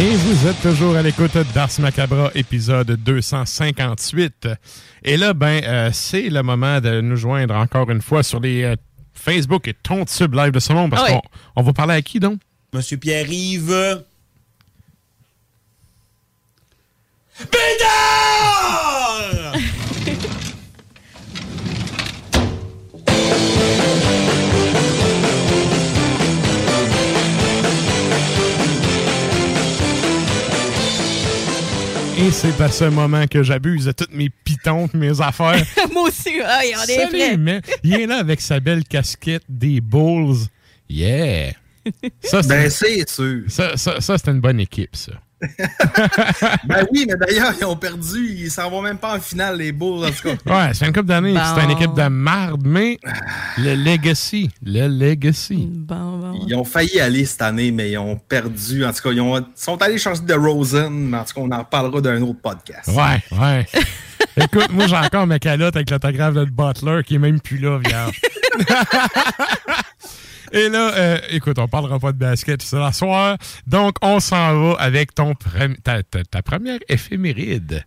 Et vous êtes toujours à l'écoute d'Ars Macabre, épisode deux cent cinquante-huit. Et là, ben, euh, c'est le moment de nous joindre encore une fois sur les euh, Facebook et Tontube Live de ce monde. Parce ah ouais. qu'on on va parler à qui, donc? Monsieur Pierre-Yves. Bédard! Et c'est à ce moment que j'abuse de toutes mes pitons, mes affaires. Moi aussi, ouais, on est prêts. Salut, mais il est là avec sa belle casquette des Bulls. Yeah! Ça, c'est ben, une... c'est sûr. Ça, ça, ça, c'est une bonne équipe, ça. Ben oui, mais d'ailleurs, ils ont perdu. Ils s'en vont même pas en finale, les Bulls, en tout cas. Ouais, c'est une couple d'années. Bon. C'est une équipe de marde, mais le Legacy. Le Legacy. Bon, bon. Ils ont failli aller cette année, mais ils ont perdu. En tout cas, ils ont, sont allés changer de Rosen, mais en tout cas, on en parlera d'un autre podcast. Ouais, ouais. Écoute, moi, j'ai encore ma calotte avec l'autographe de Butler qui est même plus là, vierge. Et là, euh, écoute, on parlera pas de basket ce soir. Donc, on s'en va avec ton pre- ta, ta, ta première éphéméride.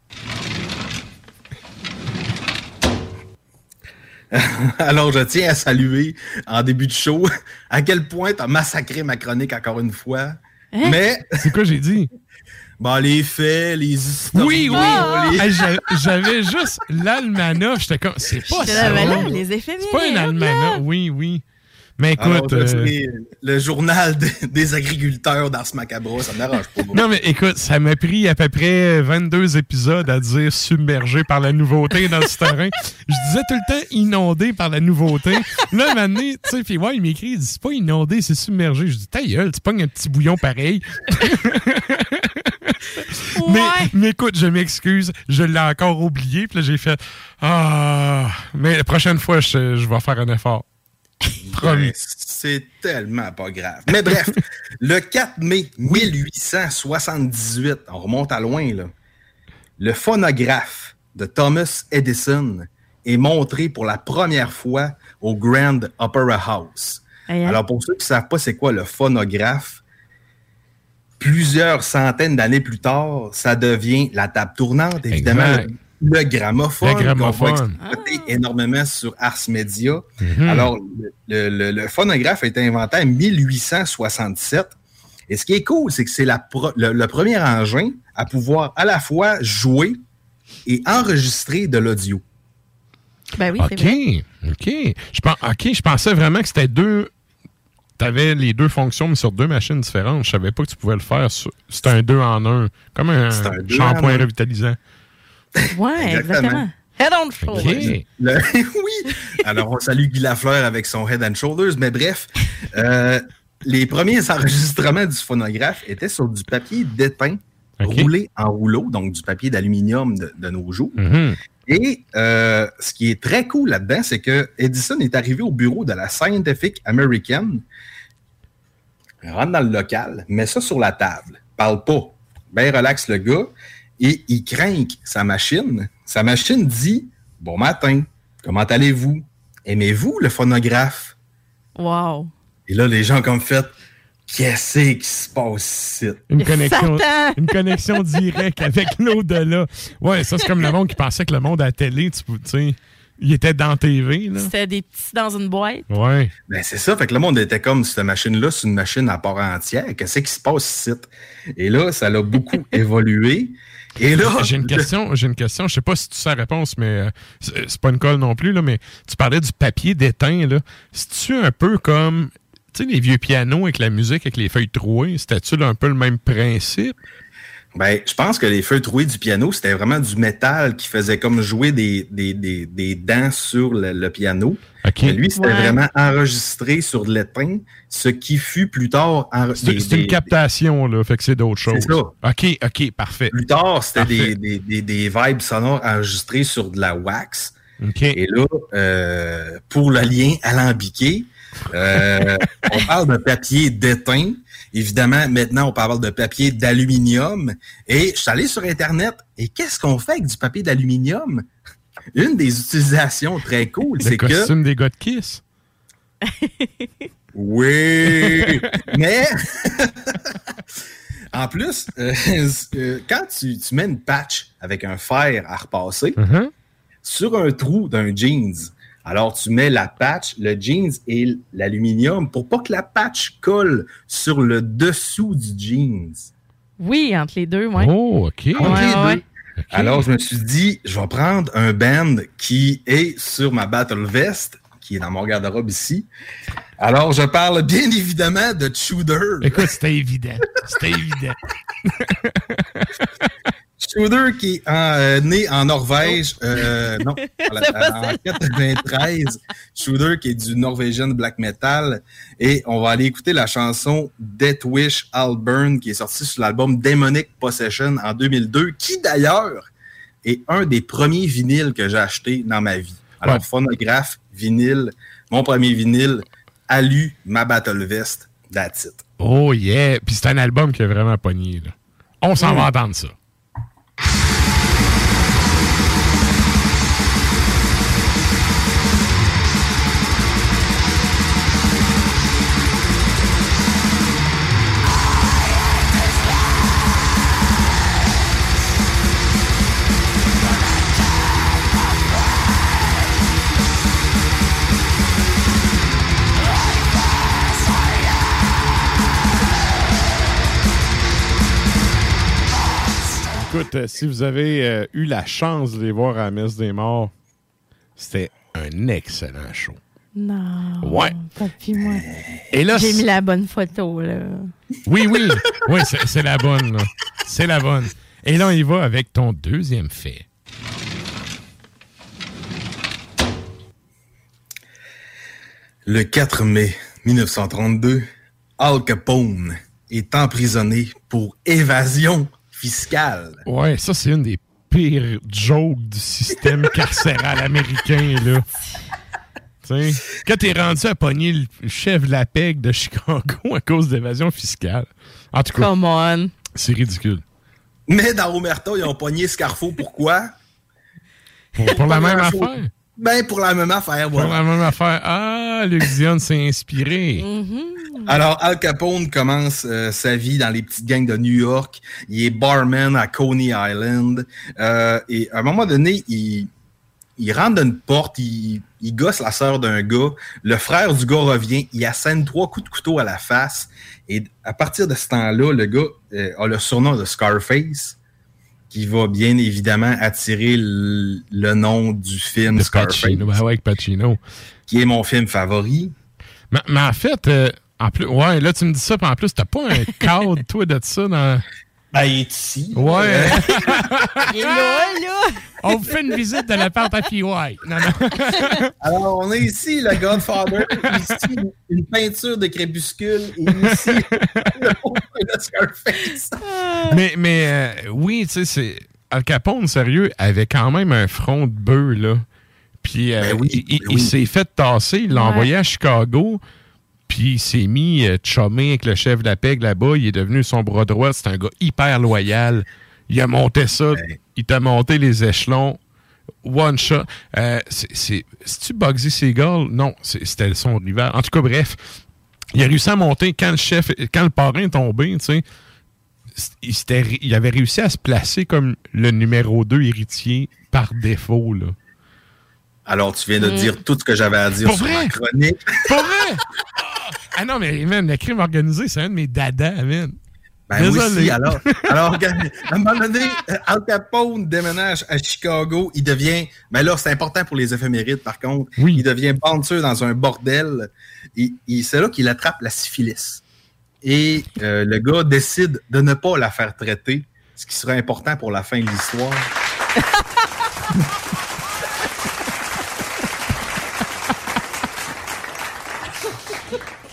Alors, je tiens à saluer, en début de show, à quel point tu as massacré ma chronique encore une fois. Hein? Mais... C'est quoi j'ai dit? Bon, les faits, les histoires. Oui, oui. Oh! Les... Hey, j'avais juste l'almanach. J'étais comme, c'est pas ça. Là, les effets c'est pas un almanach. Oui, oui. Mais écoute... Alors, euh... les, le journal de, des agriculteurs d'Ars Macabre, ça ne m'arrange pas. Non, mais écoute, ça m'a pris à peu près vingt-deux épisodes à dire submergé par la nouveauté dans ce terrain. Je disais tout le temps inondé par la nouveauté. Là, un moment donné, tu sais, puis ouais, il m'écrit, il dit, c'est pas inondé, c'est submergé. Je dis, ta gueule, tu pognes un petit bouillon pareil. Ouais. Mais, mais écoute, je m'excuse, je l'ai encore oublié, puis là, j'ai fait, ah, oh, mais la prochaine fois, je, je vais faire un effort. Ouais, c'est tellement pas grave. Mais bref, le quatre mai mille huit cent soixante-dix-huit, on remonte à loin, là, le phonographe de Thomas Edison est montré pour la première fois au Grand Opera House. Aye. Alors, pour ceux qui ne savent pas c'est quoi le phonographe, plusieurs centaines d'années plus tard, ça devient la table tournante, évidemment. Exact. Le gramophone, le gramophone qu'on va exploiter ah. énormément sur Ars Media. Mm-hmm. Alors, le, le, le phonographe a été inventé en mille huit cent soixante-sept. Et ce qui est cool, c'est que c'est la pro, le, le premier engin à pouvoir à la fois jouer et enregistrer de l'audio. Ben oui, okay. C'est vrai. OK. Je pens, OK. Je pensais vraiment que c'était deux... Tu avais les deux fonctions, mais sur deux machines différentes. Je ne savais pas que tu pouvais le faire. C'était un deux en un, comme un, un shampoing revitalisant. Ouais, exactement. Head and Shoulders. Okay. Le, oui. Alors, on salue Guy Lafleur avec son Head and Shoulders, mais bref, euh, les premiers enregistrements du phonographe étaient sur du papier déteint, okay. roulé en rouleau, donc du papier d'aluminium de, de nos jours. Mm-hmm. Et euh, ce qui est très cool là-dedans, c'est que Edison est arrivé au bureau de la Scientific American, rentre dans le local, met ça sur la table, parle pas, ben relax le gars. Et il crinque sa machine. Sa machine dit « Bon matin, comment allez-vous? Aimez-vous le phonographe? » Wow! Et là, les gens comme fait « Qu'est-ce qui se passe ici? » Une connexion, une connexion directe avec l'au-delà. Ouais, ça, c'est comme le monde qui pensait que le monde à la télé, tu sais... Il était dans T V, là. C'était des petits dans une boîte. Oui. Ben, c'est ça. Fait que le monde était comme, cette machine-là, c'est une machine à part entière. Qu'est-ce qui se passe ici? Et là, ça l'a beaucoup évolué. Et là... J'ai une question. J'ai une question. Je sais pas si tu sais la réponse, mais c'est pas une colle non plus, là. Mais tu parlais du papier déteint, là. C'est-tu un peu comme, tu sais, les vieux pianos avec la musique, avec les feuilles trouées? C'était-tu un peu le même principe? Ben, je pense que les feuilles trouées du piano, c'était vraiment du métal qui faisait comme jouer des, des, des, des dents sur le, le piano. Okay. Mais lui, c'était ouais. vraiment enregistré sur de l'étain, ce qui fut plus tard... En... C'est, des, c'est une captation, là, fait que c'est d'autres choses. C'est ça. OK, OK, parfait. Plus tard, c'était des, des, des, des vibes sonores enregistrées sur de la wax. Okay. Et là, euh, pour le lien alambiqué, euh, on parle de papier d'étain. Évidemment, maintenant, on parle de papier d'aluminium. Et je suis allé sur Internet. Et qu'est-ce qu'on fait avec du papier d'aluminium? Une des utilisations très cool, le c'est que... Le costume des gars de Kiss. Oui! Mais... en plus, euh, quand tu, tu mets une patch avec un fer à repasser, mm-hmm. sur un trou d'un jeans... Alors, tu mets la patch, le jeans et l'aluminium pour pas que la patch colle sur le dessous du jeans. Oui, entre les deux, oui. Oh, OK. Entre ouais, les ouais. deux. Okay. Alors, je me suis dit, je vais prendre un band qui est sur ma battle vest, qui est dans mon garde-robe ici. Alors, je parle bien évidemment de Tudor. Écoute, c'était évident. C'était évident. Tudor qui est en, euh, né en Norvège, euh, non, en quatre-vingt-treize. Tudor qui est du Norwegian Black Metal. Et on va aller écouter la chanson Death Wish Alburn qui est sortie sur l'album Demonic Possession en deux mille deux, qui d'ailleurs est un des premiers vinyles que j'ai acheté dans ma vie. Alors, ouais. Phonographe, vinyle, mon premier vinyle, alu, ma battle vest, that's it. Oh yeah! Puis c'est un album qui est vraiment pogné, là. On s'en mmh. va entendre ça. Écoute, euh, si vous avez euh, eu la chance de les voir à la Messe des Morts, c'était un excellent show. Non. Ouais. Papi, moi. Et là, j'ai mis la bonne photo, là. Oui, oui. Oui, c'est, c'est la bonne, là. C'est la bonne. Et là, on y va avec ton deuxième fait. Le quatre mai mille neuf cent trente-deux, Al Capone est emprisonné pour évasion fiscale. Ouais, ça, c'est une des pires jokes du système carcéral américain, là. T'sais, quand t'es rendu à pogner le chef de la P E C de Chicago à cause d'évasion fiscale. En tout cas, come on. C'est ridicule. Mais dans Omerta, ils ont pogné Scarfo. Pourquoi? Pour, pour la même affaire. Ben, pour la même affaire, voilà. Pour la même affaire. Ah, Luc Dion s'est inspiré. Mm-hmm. Alors, Al Capone commence euh, sa vie dans les petites gangs de New York. Il est barman à Coney Island. Euh, et à un moment donné, il... il rentre dans une porte, il, il gosse la sœur d'un gars. Le frère du gars revient, il assène trois coups de couteau à la face. Et à partir de ce temps-là, le gars euh, a le surnom de Scarface, qui va bien évidemment attirer le, le nom du film de Scarface. Pacino, ben ouais, Pacino. Qui est mon film favori. Mais, mais en fait, euh, en plus, ouais, là tu me dis ça, puis en plus, t'as pas un cadre, toi, de ça dans... Ben, il est ici. Ouais. Il est là, là. On vous fait une visite de l'appart à P Y. Non, non. Alors, on est ici, le Godfather. Ici, une peinture de crépuscule. Et ici, le Scarface. Mais, mais euh, oui, tu sais, c'est... Al Capone, sérieux, avait quand même un front de bœuf, là. Puis, euh, ben oui, il, ben oui. il s'est fait tasser. Il l'a ouais. envoyé à Chicago. Puis il s'est mis euh, chômé avec le chef de la P E C là-bas. Il est devenu son bras droit. C'est un gars hyper loyal. Il a monté ça. Il t'a monté les échelons. One shot. Euh, c'est, c'est, c'est-tu Bugsy Siegel? Non, c'est, c'était son rival. En tout cas, bref, il a réussi à monter quand le chef, quand le parrain est tombé. Tu sais, il avait réussi à se placer comme le numéro deux héritier par défaut, là. Alors, tu viens de mmh. dire tout ce que j'avais à dire Pour sur vrai? ma chronique. Pour vrai? Ah non, mais man, le crime organisé, c'est un de mes dadas, man. Ben oui, si, alors, alors, à un moment donné, Al Capone déménage à Chicago, il devient, ben là, c'est important pour les éphémérides, par contre, oui. il devient bandeur dans un bordel, et, et c'est là qu'il attrape la syphilis. Et euh, le gars décide de ne pas la faire traiter, ce qui serait important pour la fin de l'histoire.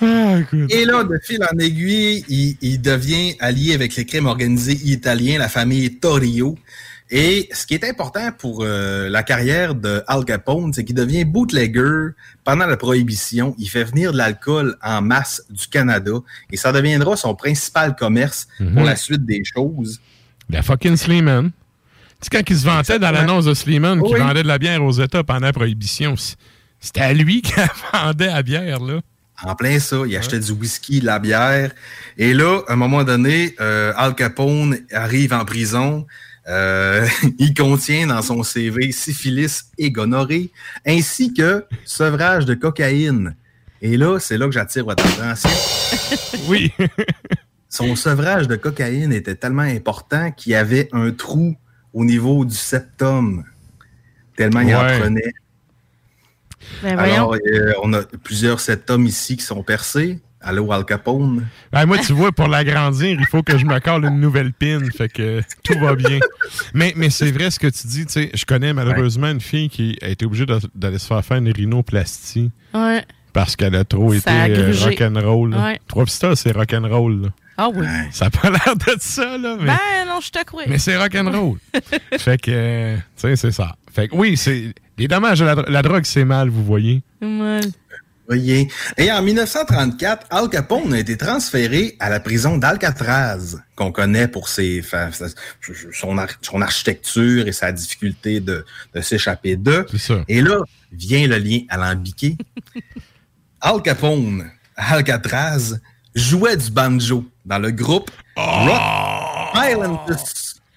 Ah, et là, de fil en aiguille, il, il devient allié avec les crimes organisés italiens, la famille Torrio. Et ce qui est important pour euh, la carrière de Al Capone, c'est qu'il devient bootlegger pendant la Prohibition. Il fait venir de l'alcool en masse du Canada et ça deviendra son principal commerce mm-hmm. pour la suite des choses. La fucking Sleeman. Tu sais, quand il se vantait Exactement. dans l'annonce de Sleeman oui. qui vendait de la bière aux États pendant la Prohibition, c'était à lui qu'elle vendait la bière, là. En plein ça, il achetait ouais. du whisky, de la bière. Et là, à un moment donné, euh, Al Capone arrive en prison. Euh, il contient dans son C V syphilis et gonorrhée, ainsi que sevrage de cocaïne. Et là, c'est là que j'attire votre attention. Oui. Son sevrage de cocaïne était tellement important qu'il y avait un trou au niveau du septum, tellement ouais. il en prenait. Ben Alors, euh, on a plusieurs septums ici qui sont percés. Allô, Al Capone? Ben moi, tu vois, pour l'agrandir, il faut que je me colle une nouvelle pine. Fait que tout va bien. Mais, mais c'est vrai ce que tu dis. Tu sais, je connais malheureusement ouais. une fille qui a été obligée d'aller se faire faire une rhinoplastie. Ouais. Parce qu'elle a trop ça été euh, rock'n'roll. Ouais. Trois pistas, c'est rock'n'roll, là. Ah oui. Ça n'a pas l'air de ça, là. Mais... Ben non, je te crois. Mais c'est rock'n'roll. Fait que, euh, tu sais, c'est ça. Fait que oui, c'est... Les dommages de la, dro- la drogue, c'est mal, vous voyez. Mal. Voyez. Et en mille neuf cent trente-quatre, Al Capone a été transféré à la prison d'Alcatraz, qu'on connaît pour ses, enfin, son, ar- son architecture et sa difficulté de, de s'échapper d'eux. C'est ça. Et là, vient le lien alambiqué. Al Capone, Alcatraz, jouait du banjo dans le groupe oh! Rock Island.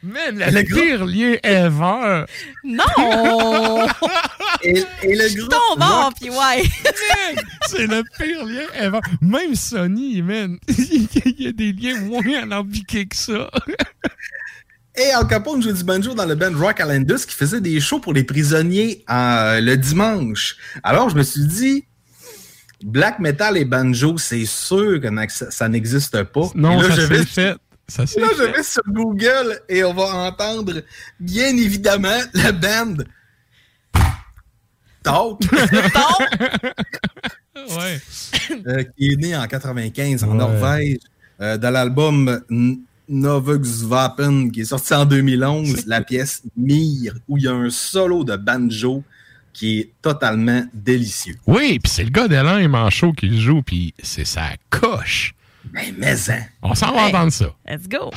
Même la le pire groupe... lieu ever! Non! et, et le groupe... Je tombe en P Y! C'est le pire lien ever! Même Sony, man! Il y a des liens moins alambiqués que ça! Et Al Capone jouait du banjo dans le band Rock Alandus qui faisait des shows pour les prisonniers euh, le dimanche. Alors, je me suis dit, black metal et banjo, c'est sûr que ça, ça n'existe pas. Non, là, ça je vais... fait. Ça là, fait. Je vais sur Google et on va entendre, bien évidemment, la band Taake. Ouais. euh, qui est né en quatre-vingt-quinze en ouais. Norvège, euh, dans l'album... N- Novux Vapen, qui est sorti en deux mille onze, la pièce Mire, où il y a un solo de banjo qui est totalement délicieux. Oui, puis c'est le gars d'Alain Manchot qui le joue, puis c'est sa coche. Ben, mais ça. On s'en va hey, entendre ça. Let's go.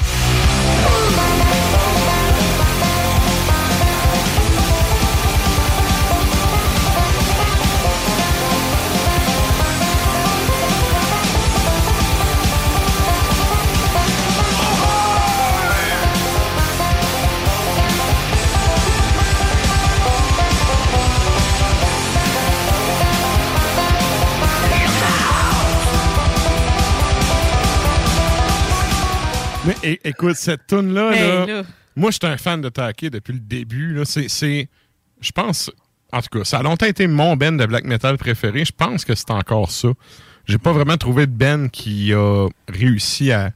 Mais é- écoute, cette toune-là, hey, là, moi, je suis un fan de Taake depuis le début. Là. C'est, c'est, je pense, en tout cas, ça a longtemps été mon band de black metal préféré. Je pense que c'est encore ça. J'ai pas vraiment trouvé de band qui a réussi à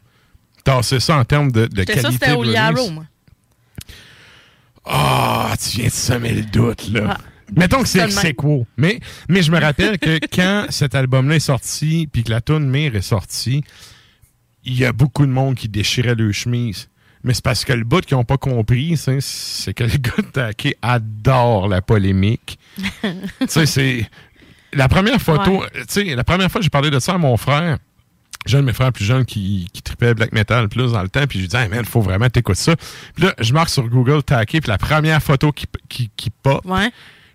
tasser ça en termes de, de qualité. Ça, c'était au Yarrow, moi. Ah, oh, tu viens de semer le doute, là. Ah. Mettons que c'est ex-aequo. Mais, mais je me rappelle que quand cet album-là est sorti, puis que la toune Mire est sortie, il y a beaucoup de monde qui déchirait leurs chemises. Mais c'est parce que le bout qu'ils n'ont pas compris, c'est, c'est que le gars de Taake adore la polémique. Tu sais, c'est... La première photo... Ouais. Tu sais, la première fois que j'ai parlé de ça à mon frère, jeune, mes frères plus jeunes qui, qui tripaient black metal plus dans le temps, puis je lui disais, hey, man, il faut vraiment t'écouter ça. Puis là, je marque sur Google Taake, puis la première photo qui, qui, qui pop... Ouais.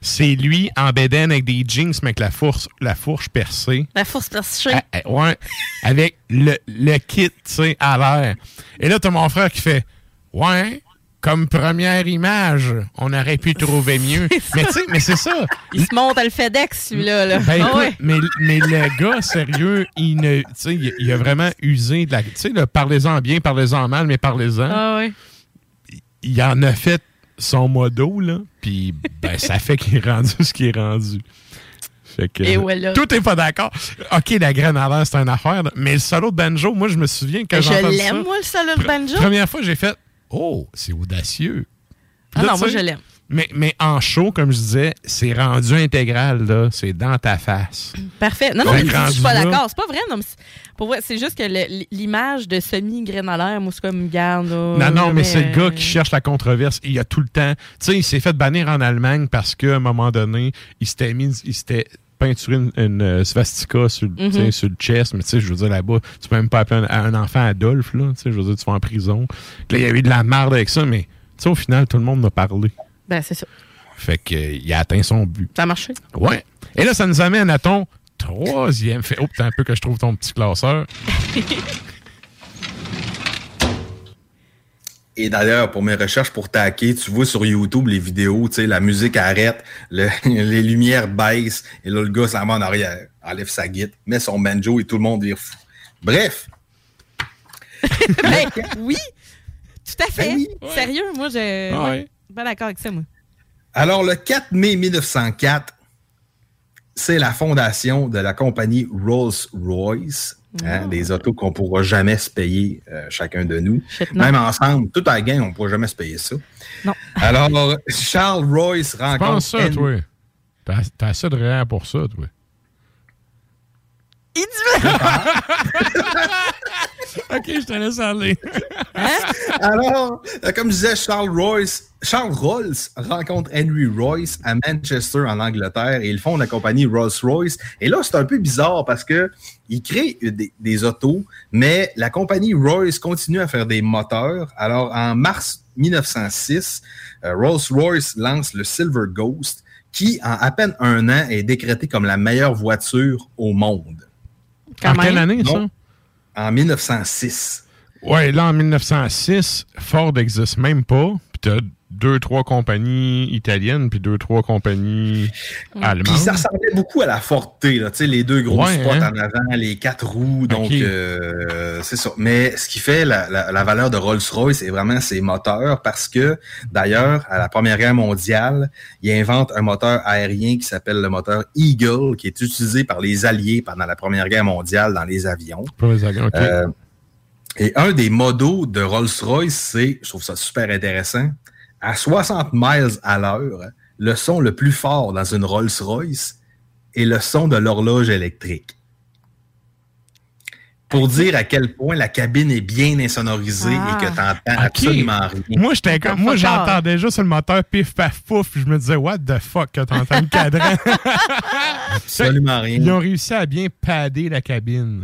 C'est lui en bédaine avec des jeans, mais avec la fourche, la fourche percée. La fourche percée. Ah, ouais. Avec le, le kit, tu sais, à l'air. Et là, t'as mon frère qui fait « Ouais, comme première image, on aurait pu trouver mieux. » Mais tu sais, mais c'est ça. Il se monte à le FedEx, celui-là. Là. Ben, ah, ouais. mais, mais le gars, sérieux, il, ne, tu sais, il, il a vraiment usé de la... Tu sais, parlez-en bien, parlez-en mal, mais parlez-en. Ah ouais. Il, il en a fait son modo, là, puis ben, ça fait qu'il est rendu ce qu'il est rendu. Fait que, et voilà. Tout est pas d'accord. OK, la graine à l'air, c'est une affaire, mais le solo de banjo, moi, je me souviens quand j'entends ça. Je l'aime, moi, le solo de banjo. Pr- première fois, j'ai fait « Oh, c'est audacieux. » Ah là, non, moi, je l'aime. Mais, mais en show, comme je disais, c'est rendu intégral, là. C'est dans ta face. Parfait. Non, non, mais je suis pas là. D'accord. C'est pas vrai. Non, mais c'est, pour vrai, c'est juste que le, l'image de semi-graine à l'air, moi, c'est comme garde. Non, non, mais, mais c'est le gars qui cherche la controverse. Il y a tout le temps. Tu sais, il s'est fait bannir en Allemagne parce qu'à un moment donné, il s'était mis. Il s'était peinturé une, une euh, svastika sur, mm-hmm. sur le chest, mais tu sais, je veux dire, là-bas, tu peux même pas appeler un, un enfant Adolphe, là. Tu sais, je veux dire, tu vas en prison. Là, il y a eu de la merde avec ça, mais tu sais, au final, tout le monde m'a parlé. Ben, c'est ça. Fait qu'il a atteint son but. Ça a marché. Ouais. Et là, ça nous amène à ton troisième fait. Oh, putain, un peu que je trouve ton petit classeur. Et d'ailleurs, pour mes recherches pour Taake, tu vois sur YouTube les vidéos, tu sais, la musique arrête, le, les lumières baissent, et là, le gars s'en va en arrière, enlève sa guitare, met son banjo et tout le monde vire fou. Bref. Ben, oui, tout à fait. Oui. Ouais. Sérieux, moi, j'ai... Je... Ouais. Ouais. Pas d'accord avec ça, moi. Alors, le quatre mai mille neuf cent quatre, c'est la fondation de la compagnie Rolls-Royce, oh. hein, des autos qu'on ne pourra jamais se payer euh, chacun de nous. Shit, Même ensemble, tout à gain, on ne pourra jamais se payer ça. Non. Alors, Charles Royce rencontre... Tu penses ça, N... toi? T'as, t'as assez de rien pour ça, toi. Il dit... OK, je te laisse aller. Hein? Alors, comme je disais, Charles Royce, Charles Rolls rencontre Henry Royce à Manchester, en Angleterre, et ils font la compagnie Rolls-Royce. Et là, c'est un peu bizarre parce qu'ils créent des, des autos, mais la compagnie Royce continue à faire des moteurs. Alors, en mars dix-neuf cent six, Rolls-Royce lance le Silver Ghost, qui, en à peine un an, est décrété comme la meilleure voiture au monde. En quelle année, ça? En dix-neuf cent six. Oui, là, en dix-neuf cent six, Ford n'existe même pas. Puis tu as deux, trois compagnies italiennes puis deux, trois compagnies mmh. allemandes. Puis ça ressemblait beaucoup à la Forte, là, tu sais, les deux gros ouais, spots hein. en avant, les quatre roues, donc okay. euh, c'est ça. Mais ce qui fait la, la, la valeur de Rolls-Royce, c'est vraiment ses moteurs, parce que d'ailleurs, à la Première Guerre mondiale, ils inventent un moteur aérien qui s'appelle le moteur Eagle, qui est utilisé par les Alliés pendant la Première Guerre mondiale dans les avions. Les avions, okay. euh, Et un des modos de Rolls-Royce, c'est, je trouve ça super intéressant, à soixante miles à l'heure, le son le plus fort dans une Rolls-Royce est le son de l'horloge électrique. Pour dire à quel point la cabine est bien insonorisée ah, et que t'entends okay. absolument rien. Moi, j'étais comme, moi j'entendais déjà sur le moteur pif paf pouf, je me disais what the fuck que t'entends le cadran. Absolument rien. Ils ont réussi à bien padder la cabine.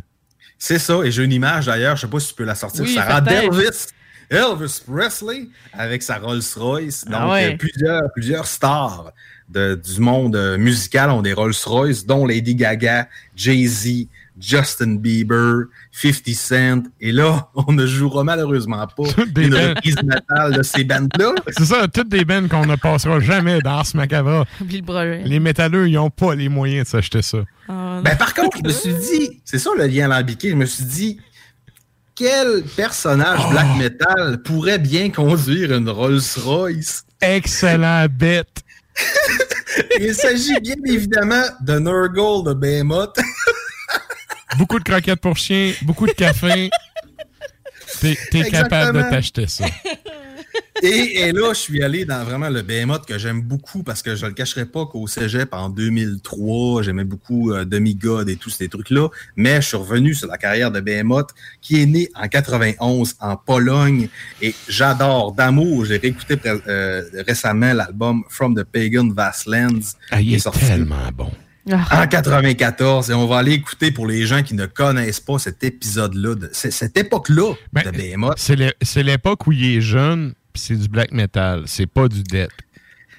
C'est ça, et j'ai une image d'ailleurs, je ne sais pas si tu peux la sortir, oui, Sarah, d'Elvis, Elvis Presley avec sa Rolls-Royce. Donc, ah ouais. plusieurs, plusieurs stars de, du monde musical ont des Rolls-Royce, dont Lady Gaga, Jay-Z, Justin Bieber, fifty Cent. Et là, on ne jouera malheureusement pas des une ben... reprise natale de ces bandes-là. C'est ça, toutes des bandes qu'on ne passera jamais dans Ars Macabre. Les métalleux, ils n'ont pas les moyens de s'acheter ça. Oh, ben, par contre, je me suis dit, c'est ça le lien alambiqué, je me suis dit, quel personnage oh. black metal pourrait bien conduire une Rolls-Royce? Excellent bête! Il s'agit bien évidemment d'un Nurgle de Behemoth. Beaucoup de croquettes pour chiens, beaucoup de café. T'es, t'es capable de t'acheter ça. Et, et là, je suis allé dans vraiment le Behemoth que j'aime beaucoup parce que je ne le cacherai pas qu'au cégep en deux mille trois, j'aimais beaucoup euh, Demigod et tous ces trucs-là. Mais je suis revenu sur la carrière de Behemoth qui est né en quatre-vingt-onze en Pologne et j'adore d'amour. J'ai réécouté pré- euh, récemment l'album From the Pagan Vast Lands. Ah, il est, est tellement bon. En quatre-vingt-quatorze, et on va aller écouter pour les gens qui ne connaissent pas cet épisode-là, de, c'est, cette époque-là ben, de Behemoth. C'est, le, c'est l'époque où il est jeune, puis c'est du black metal, c'est pas du death.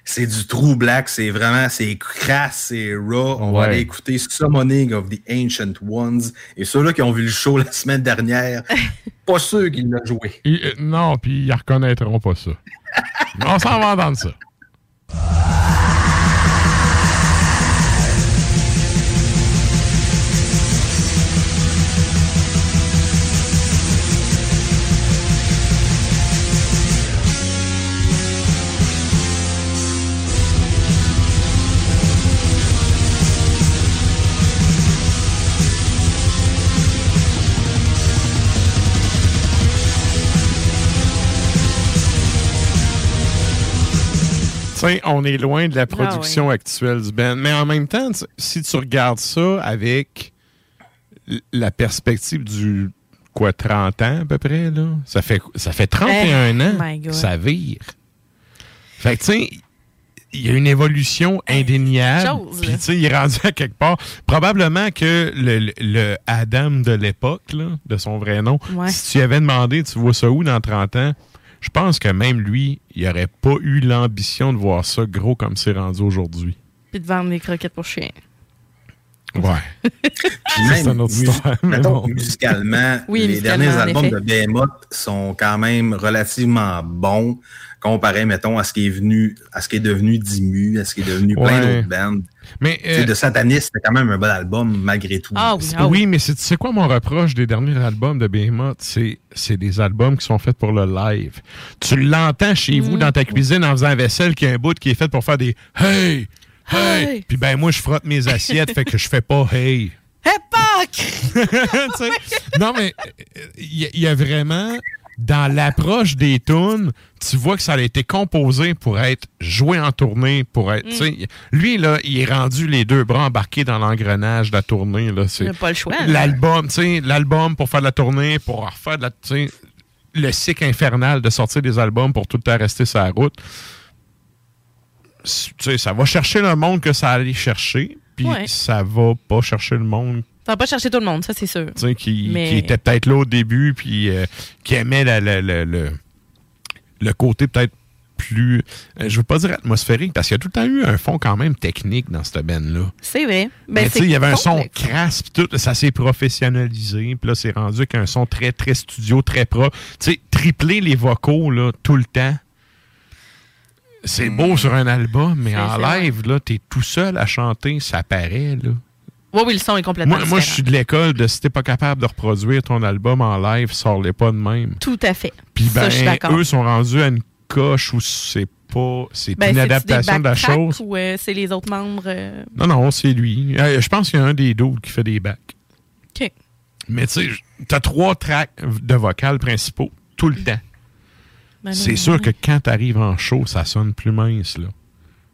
C'est du true black, c'est vraiment, c'est crasse, c'est raw. On ouais. va aller écouter Summoning of the Ancient Ones. Et ceux-là qui ont vu le show la semaine dernière, pas ceux qui l'ont joué. Et, euh, non, puis ils reconnaîtront pas ça. On s'en va entendre ça. T'sais, on est loin de la production ah ouais. actuelle du band. Mais en même temps, si tu regardes ça avec la perspective du quoi, trente ans à peu près, là, ça fait ça fait trente et un hey, ans que ça vire. Fait que tu sais, il y a une évolution indéniable. Puis tu sais, il est rendu à quelque part. Probablement que le, le Adam de l'époque, là, de son vrai nom, ouais. si tu avais demandé, tu vois ça où dans trente ans? Je pense que même lui, il n'aurait pas eu l'ambition de voir ça gros comme c'est rendu aujourd'hui. Puis de vendre des croquettes pour chiens. Ouais. Puis même, c'est une autre histoire, mus- mettons, bon. musicalement, oui, les musicalement, derniers albums de Behemoth sont quand même relativement bons, comparé, mettons, à ce qui est venu, à ce qui est devenu Dimmu, à ce qui est devenu ouais. plein d'autres bandes. Mais euh, de Sataniste, c'est quand même un bon album, malgré tout. Oh, oui, oh. oui, mais c'est, tu sais quoi mon reproche des derniers albums de Behemoth? C'est, c'est des albums qui sont faits pour le live. Tu l'entends chez mmh. vous, dans ta cuisine, en faisant la vaisselle, qu'il y a un bout qui est fait pour faire des « Hey! Hey! Hey! » Puis ben moi, je frotte mes assiettes, fait que je fais pas « Hey! » « Hey, non, mais il y, y a vraiment... Dans l'approche des tunes, tu vois que ça a été composé pour être joué en tournée, pour être. Mm. Lui, là, il est rendu les deux bras embarqués dans l'engrenage de la tournée. Là, c'est il n'a pas le choix. L'album, tu sais, l'album pour faire de la tournée, pour refaire de la. Le cycle infernal de sortir des albums pour tout le temps rester sur la route. Tu sais, ça va chercher le monde que ça allait chercher, puis ouais. ça va pas chercher le monde. Ça va pas chercher tout le monde, ça, c'est sûr. Tu sais, qui, mais... qui était peut-être là au début, puis euh, qui aimait la, la, la, la, le côté peut-être plus... Euh, je veux pas dire atmosphérique, parce qu'il y a tout le temps eu un fond quand même technique dans cette band-là. C'est vrai. Ben, tu sais, il y avait un son crasse, puis tout, ça s'est professionnalisé, puis là, c'est rendu qu'un son très, très studio, très propre. Tu sais, tripler les vocaux, là, tout le temps. C'est mm. beau sur un album, mais en live, là, t'es tout seul à chanter, ça paraît, là. Oui, oui, le son est complètement différent. Moi, je suis de l'école de si t'es pas capable de reproduire ton album en live, sors-les pas de même. Tout à fait. Puis, ben, eux sont rendus à une coche où c'est pas... C'est ben, une adaptation de la chose. Ou euh, c'est les autres membres? Euh... Non, non, c'est lui. Euh, je pense qu'il y a un des deux qui fait des backs. OK. Mais tu sais, t'as trois tracks de vocales principaux tout le mm. temps. Ben, c'est ben, sûr ben. que quand t'arrives en show, ça sonne plus mince, là.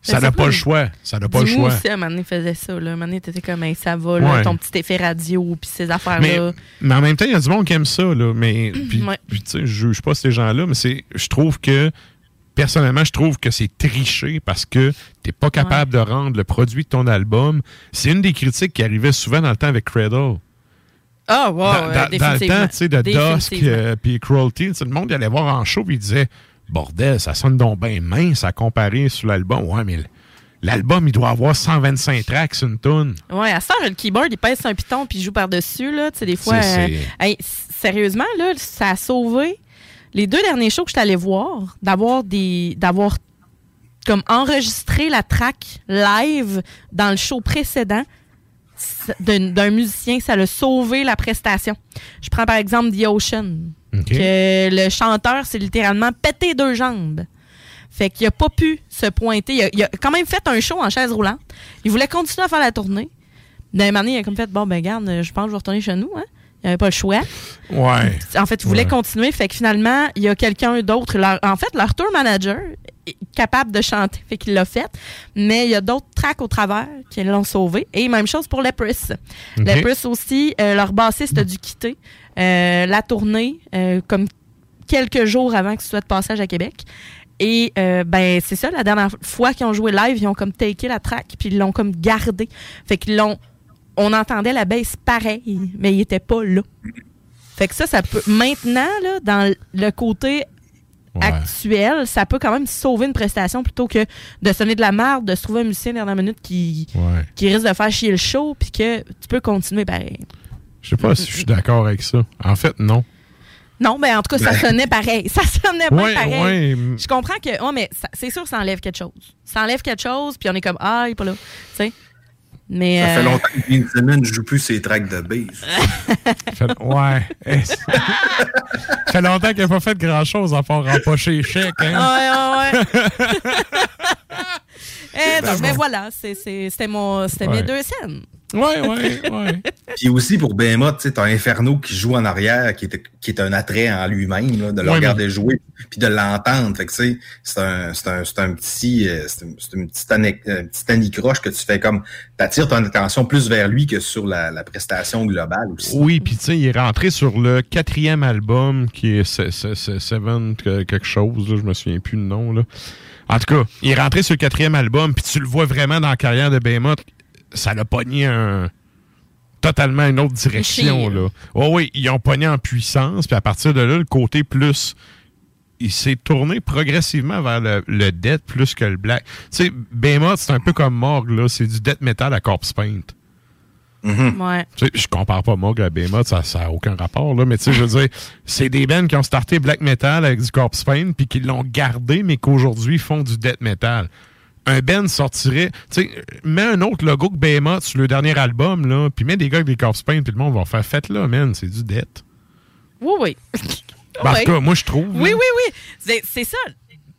Ça n'a pas le choix. Ça n'a pas le choix. Aussi, à un moment donné, faisait ça. Là. À un moment donné, t'étais comme, hey, ça va, là, ouais. ton petit effet radio, puis ces affaires-là. Mais, mais en même temps, il y a du monde qui aime ça. Là. Mais, puis, ouais. puis tu sais, je juge pas ces gens-là, mais c'est, je trouve que, personnellement, je trouve que c'est triché parce que t'es pas capable ouais. de rendre le produit de ton album. C'est une des critiques qui arrivait souvent dans le temps avec Cradle. Ah, oh, wow, dans, dans, euh, dans le temps, tu sais, de Dusk euh, puis Cruelty, le monde allait voir en show, il disait... Bordel, ça sonne donc bien mince à comparer sur l'album. Ouais, mais l'album, il doit avoir cent vingt-cinq tracks, c'est une toune. Ouais, à ça, le keyboard, il pèse un piton puis il joue par-dessus, là. Tu sais, des fois. C'est, euh, c'est... Hey, sérieusement, là, ça a sauvé les deux derniers shows que je suis allée voir, d'avoir des. d'avoir comme enregistré la track live dans le show précédent. D'un, d'un musicien, ça l'a sauvé la prestation. Je prends par exemple The Ocean. Okay. Que le chanteur s'est littéralement pété deux jambes. Fait qu'il n'a pas pu se pointer. Il a, il a quand même fait un show en chaise roulante. Il voulait continuer à faire la tournée. D'un moment donné, il a comme fait, bon, ben garde, je pense que je vais retourner chez nous. Hein? Il n'avait pas le choix. Ouais. En fait, il voulait ouais. continuer. Fait que finalement, il y a quelqu'un d'autre. Leur, en fait, leur tour manager est capable de chanter. Fait qu'il l'a fait. Mais il y a d'autres tracks au travers qui l'ont sauvé. Et même chose pour Lepris. Okay. Lepris aussi, euh, leur bassiste a dû quitter euh, la tournée euh, comme quelques jours avant que ce soit de passage à Québec. Et euh, ben c'est ça, la dernière fois qu'ils ont joué live, ils ont comme také la track puis ils l'ont comme gardé. Fait qu'ils l'ont... On entendait la baisse pareil, mais il était pas là. Fait que ça, ça peut... Maintenant, là, dans le côté ouais. actuel, ça peut quand même sauver une prestation plutôt que de sonner de la merde, de se trouver un musicien dernière minute qui, ouais. qui risque de faire chier le show puis que tu peux continuer pareil. Je sais pas si je suis d'accord avec ça. En fait, non. Non, mais en tout cas, ça sonnait pareil. Ça sonnait pas ouais, pareil. Ouais. Je comprends que... Oh, mais ça, c'est sûr que ça enlève quelque chose. Ça enlève quelque chose, puis on est comme « Ah, il est pas là. » Tu sais? Mais ça euh... fait longtemps que une semaine, je joue plus ces tracks de base. fait... Ouais. Ça fait longtemps qu'elle n'a pas fait grand-chose à part empocher les chèques. Hein? Ouais, ouais, ouais. Et donc, mais voilà, c'est, c'est, c'était, mon, c'était ouais. mes deux scènes. Ouais, ouais, ouais. Puis aussi pour Behemoth, tu sais, t'as Inferno qui joue en arrière, qui est, qui est un attrait en lui-même, là, de le ouais, regarder mais... jouer, puis de l'entendre. Fait que, tu sais, c'est un, c'est un, c'est un petit, c'est une, c'est une petite, ane- une petite anicroche que tu fais comme, t'attires ton attention plus vers lui que sur la, la prestation globale aussi. Oui, puis tu sais, il est rentré sur le quatrième album qui est c'est, c'est, c'est Seven quelque chose, là, je me souviens plus le nom, là. En tout cas, il est rentré sur le quatrième album, puis tu le vois vraiment dans la carrière de Behemoth. Ça l'a pogné un... totalement une autre direction. Là. Oh oui, ils ont pogné en puissance. Puis à partir de là, le côté plus... Il s'est tourné progressivement vers le, le death plus que le black. Tu sais, Behemoth, c'est un peu comme Morgue. Là. C'est du death metal à corpse paint. Mm-hmm. Ouais. Tu sais, je compare pas Morgue à Behemoth. Ça n'a aucun rapport. Là. Mais tu sais, je veux dire, c'est des bands qui ont starté black metal avec du corpse paint puis qui l'ont gardé, mais qu'aujourd'hui font du death metal. Un band sortirait... Tu sais, mets un autre logo que Behemoth sur le dernier album, là, puis mets des gars avec des corpse paint, puis le monde va faire « Faites-là, man, c'est du dette. » Oui, oui. En tout cas, moi, je trouve... Oui, oui, oui. C'est, c'est ça.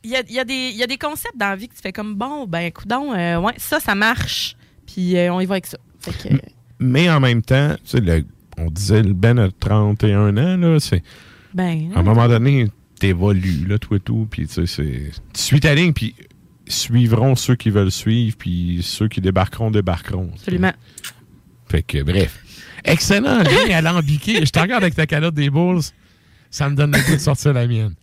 Il y a, y, a y a des concepts dans la vie que tu fais comme « Bon, ben, coudonc, euh, ouais, ça, ça marche. » Puis euh, on y va avec ça. Fait que... M- mais en même temps, tu sais, on disait le band a trente et un ans, là, c'est... Ben... À un moment donné, t'évolues, là, tout et tout, puis tu sais, c'est... Tu suis ta ligne, puis... suivront ceux qui veulent suivre, puis ceux qui débarqueront, débarqueront. Absolument. Fait que, bref. Excellent, ligne alambiquée. Je te regarde avec ta calotte des Bulls. Ça me donne le goût de sortir la mienne.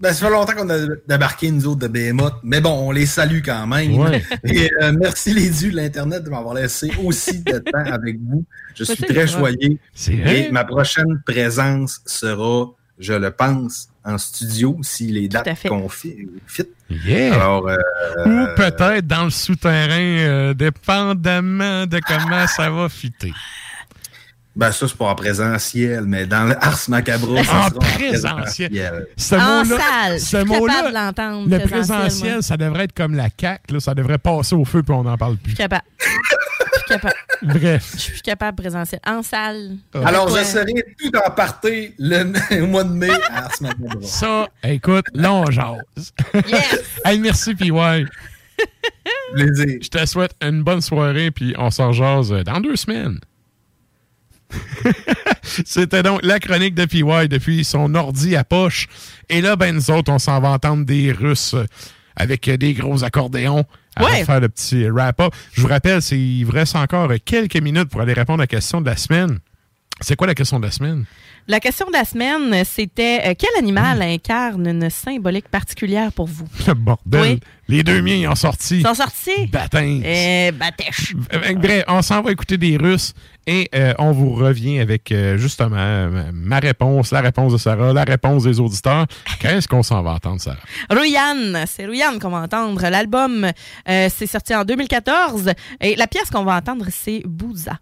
Ben, ça fait longtemps qu'on a débarqué, nous autres, de Behemoth. Mais bon, on les salue quand même. Ouais. Et euh, merci les dieux de l'Internet de m'avoir laissé aussi de temps avec vous. Je suis très joyeux. C'est vrai. Et ma prochaine présence sera, je le pense, en studio, si les dates confient. Yeah. Alors, euh, ou peut-être dans le souterrain, euh, dépendamment de comment ça va fitter. Ben, ça, c'est pas en présentiel, mais dans l'Ars Macabre, ça sera en présentiel. présentiel. Ce en mot-là, salle, ce je suis mot-là, capable de l'entendre. Le présentiel, moi. Ça devrait être comme la C A Q, là, ça devrait passer au feu puis on n'en parle plus. Je suis capable. Je suis capable. Bref. Je suis capable présentiel. En salle. Ah. Alors, ouais. Je serai tout en partie le... au mois de mai à Ars Macabre. Ça, écoute, là, on jase. Yes! Hey, merci, P Y. Plaisir. Je te souhaite une bonne soirée puis on s'en jase dans deux semaines. C'était donc la chronique de P Y depuis son ordi à poche. Et là, ben nous autres, on s'en va entendre des Russes avec des gros accordéons à ouais. faire le petit wrap-up. Je vous rappelle, c'est, il vous reste encore quelques minutes pour aller répondre à la question de la semaine. C'est quoi la question de la semaine? La question de la semaine, c'était euh, quel animal mmh. incarne une symbolique particulière pour vous? Le bordel! Oui. Les deux miens, ils ont sorti. Ils sont sortis? Batins. Euh, Batèche. Bref, on s'en va écouter des Russes et euh, on vous revient avec euh, justement euh, ma réponse, la réponse de Sarah, la réponse des auditeurs. Qu'est-ce qu'on s'en va entendre, Sarah? Ruyan, c'est Ruyan qu'on va entendre. L'album, euh, c'est sorti en deux mille quatorze et la pièce qu'on va entendre, c'est Bouza.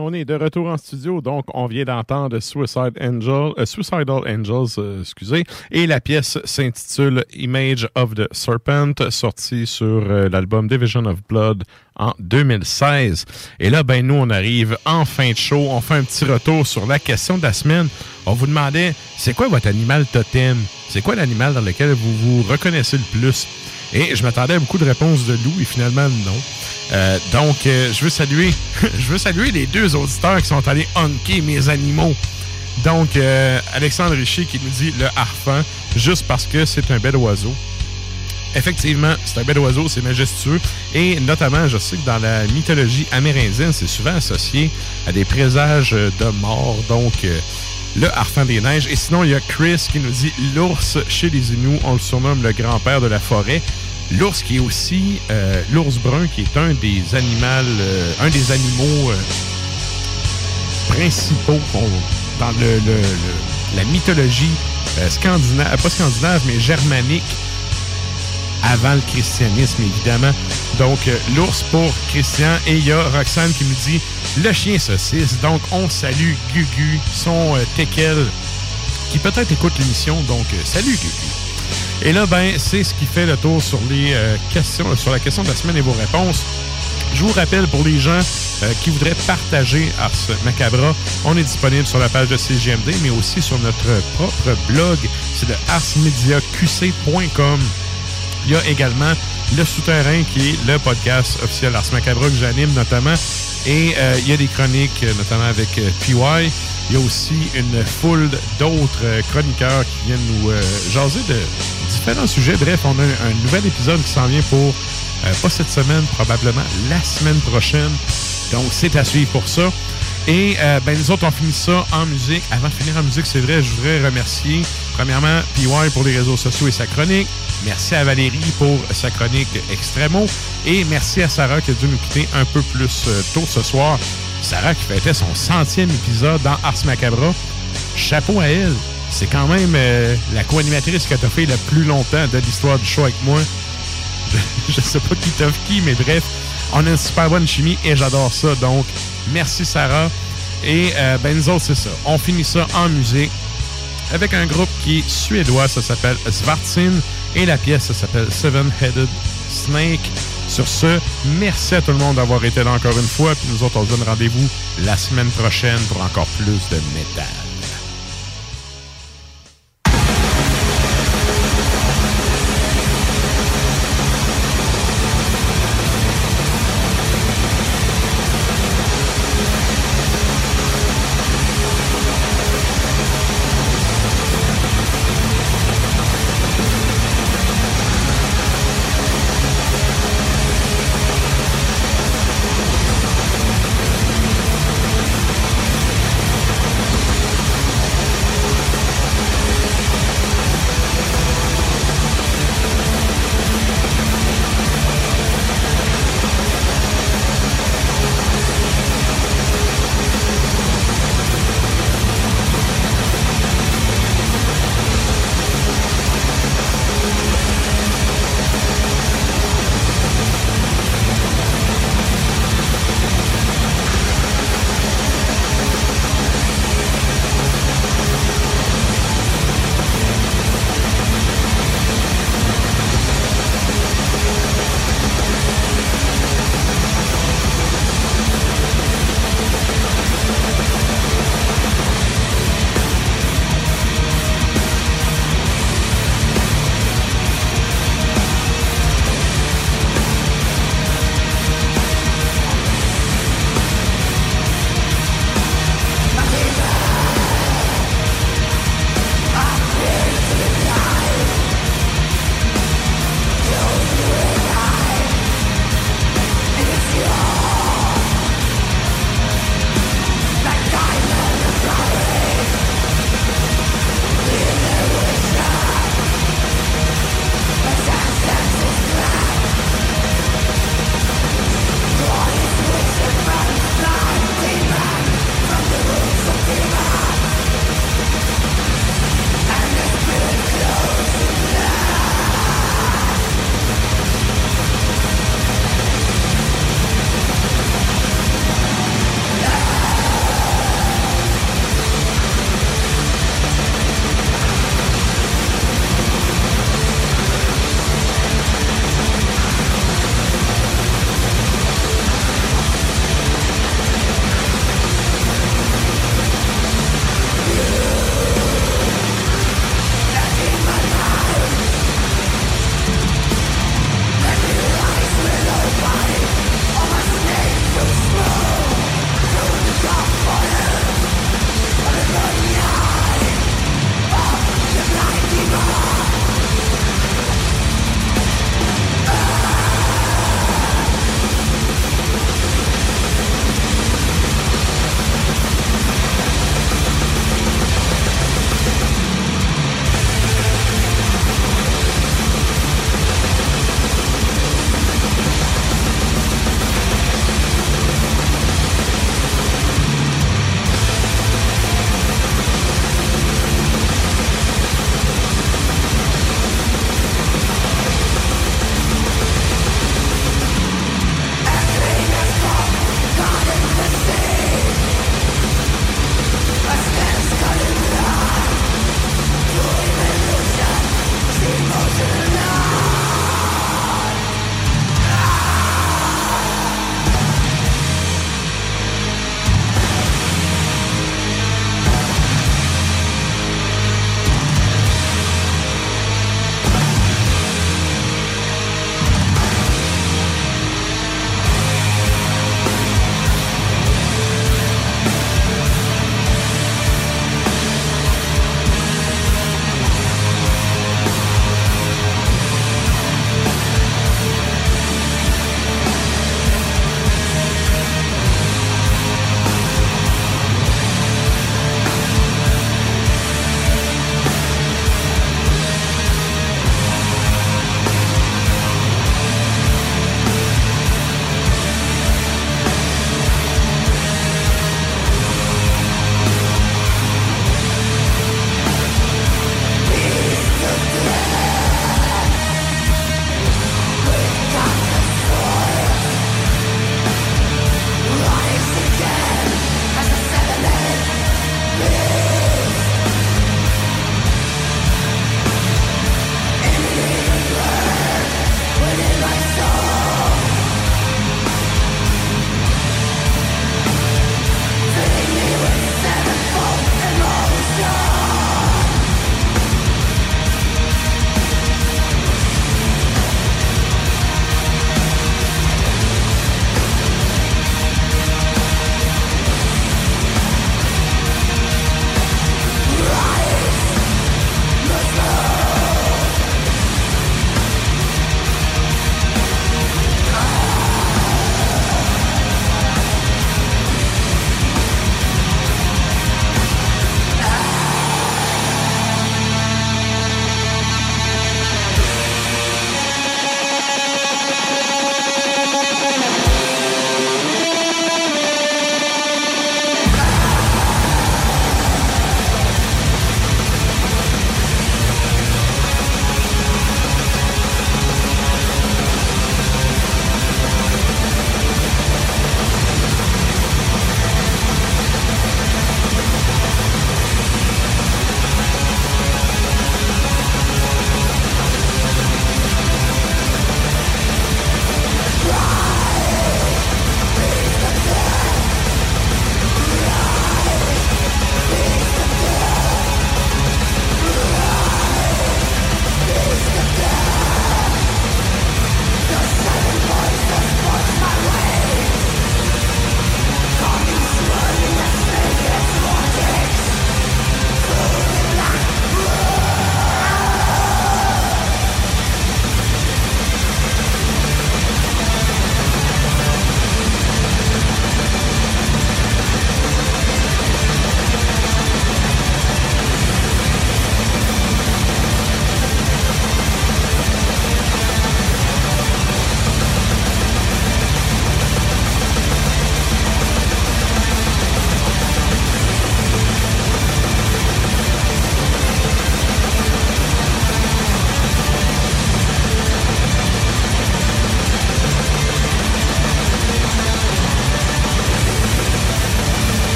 on est de retour en studio. Donc, on vient d'entendre Suicide Angel, euh, Suicidal Angels, euh, excusez, et la pièce s'intitule Image of the Serpent, sortie sur euh, l'album Division of Blood en deux mille seize. Et là, ben nous, on arrive en fin de show. On fait un petit retour sur la question de la semaine. On vous demandait, c'est quoi votre animal totem? C'est quoi l'animal dans lequel vous vous reconnaissez le plus? Et je m'attendais à beaucoup de réponses de loup et finalement non. Euh, donc, euh, je veux saluer je veux saluer les deux auditeurs qui sont allés honker mes animaux. Donc, euh, Alexandre Richer qui nous dit le harfang, juste parce que c'est un bel oiseau. Effectivement, c'est un bel oiseau, c'est majestueux. Et notamment, je sais que dans la mythologie amérindienne, c'est souvent associé à des présages de mort. Donc, euh, le harfang des neiges. Et sinon, il y a Chris qui nous dit l'ours chez les Inuits. On le surnomme le grand-père de la forêt. L'ours qui est aussi euh, l'ours brun, qui est un des animaux, euh, un des animaux euh, principaux dans le, le, le, la mythologie euh, scandinave, pas scandinave, mais germanique avant le christianisme, évidemment. Donc, euh, l'ours pour Christian. Et il y a Roxane qui nous dit le chien saucisse. Donc, on salue Gugu, son euh, teckel, qui peut-être écoute l'émission. Donc, euh, salut Gugu. Et là, ben, c'est ce qui fait le tour sur les euh, questions, sur la question de la semaine et vos réponses. Je vous rappelle, pour les gens euh, qui voudraient partager Ars Macabre, on est disponible sur la page de C J M D, mais aussi sur notre propre blog. C'est le ars media q c point com. Il y a également Le Souterrain, qui est le podcast officiel Ars Macabre que j'anime notamment. Et euh, il y a des chroniques, notamment avec euh, P Y Il y a aussi une foule d'autres euh, chroniqueurs qui viennent nous euh, jaser de différents sujets. Bref, on a un, un nouvel épisode qui s'en vient pour, euh, pas cette semaine, probablement la semaine prochaine. Donc, c'est à suivre pour ça. Et euh, ben nous autres, on finit ça en musique. Avant de finir en musique, c'est vrai, je voudrais remercier premièrement P Y pour les réseaux sociaux et sa chronique. Merci à Valérie pour sa chronique Extremo. Et merci à Sarah qui a dû nous quitter un peu plus tôt ce soir. Sarah qui fêtait son centième épisode dans Ars Macabre. Chapeau à elle. C'est quand même euh, la co-animatrice qui t'a fait le plus longtemps de l'histoire du show avec moi. Je, je sais pas qui t'offre qui, mais bref, on a une super bonne chimie et j'adore ça. Donc, merci Sarah. Et euh, ben nous autres, c'est ça. On finit ça en musique avec un groupe qui est suédois. Ça s'appelle Svartsin. Et la pièce, ça s'appelle Seven-Headed Snake. Sur ce, merci à tout le monde d'avoir été là encore une fois. Puis nous autres, on se donne rendez-vous la semaine prochaine pour encore plus de métal.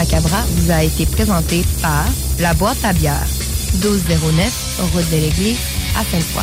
Macabra vous a été présenté par La Boîte à bière, douze zéro neuf, route de l'Église, à Sainte-Foy.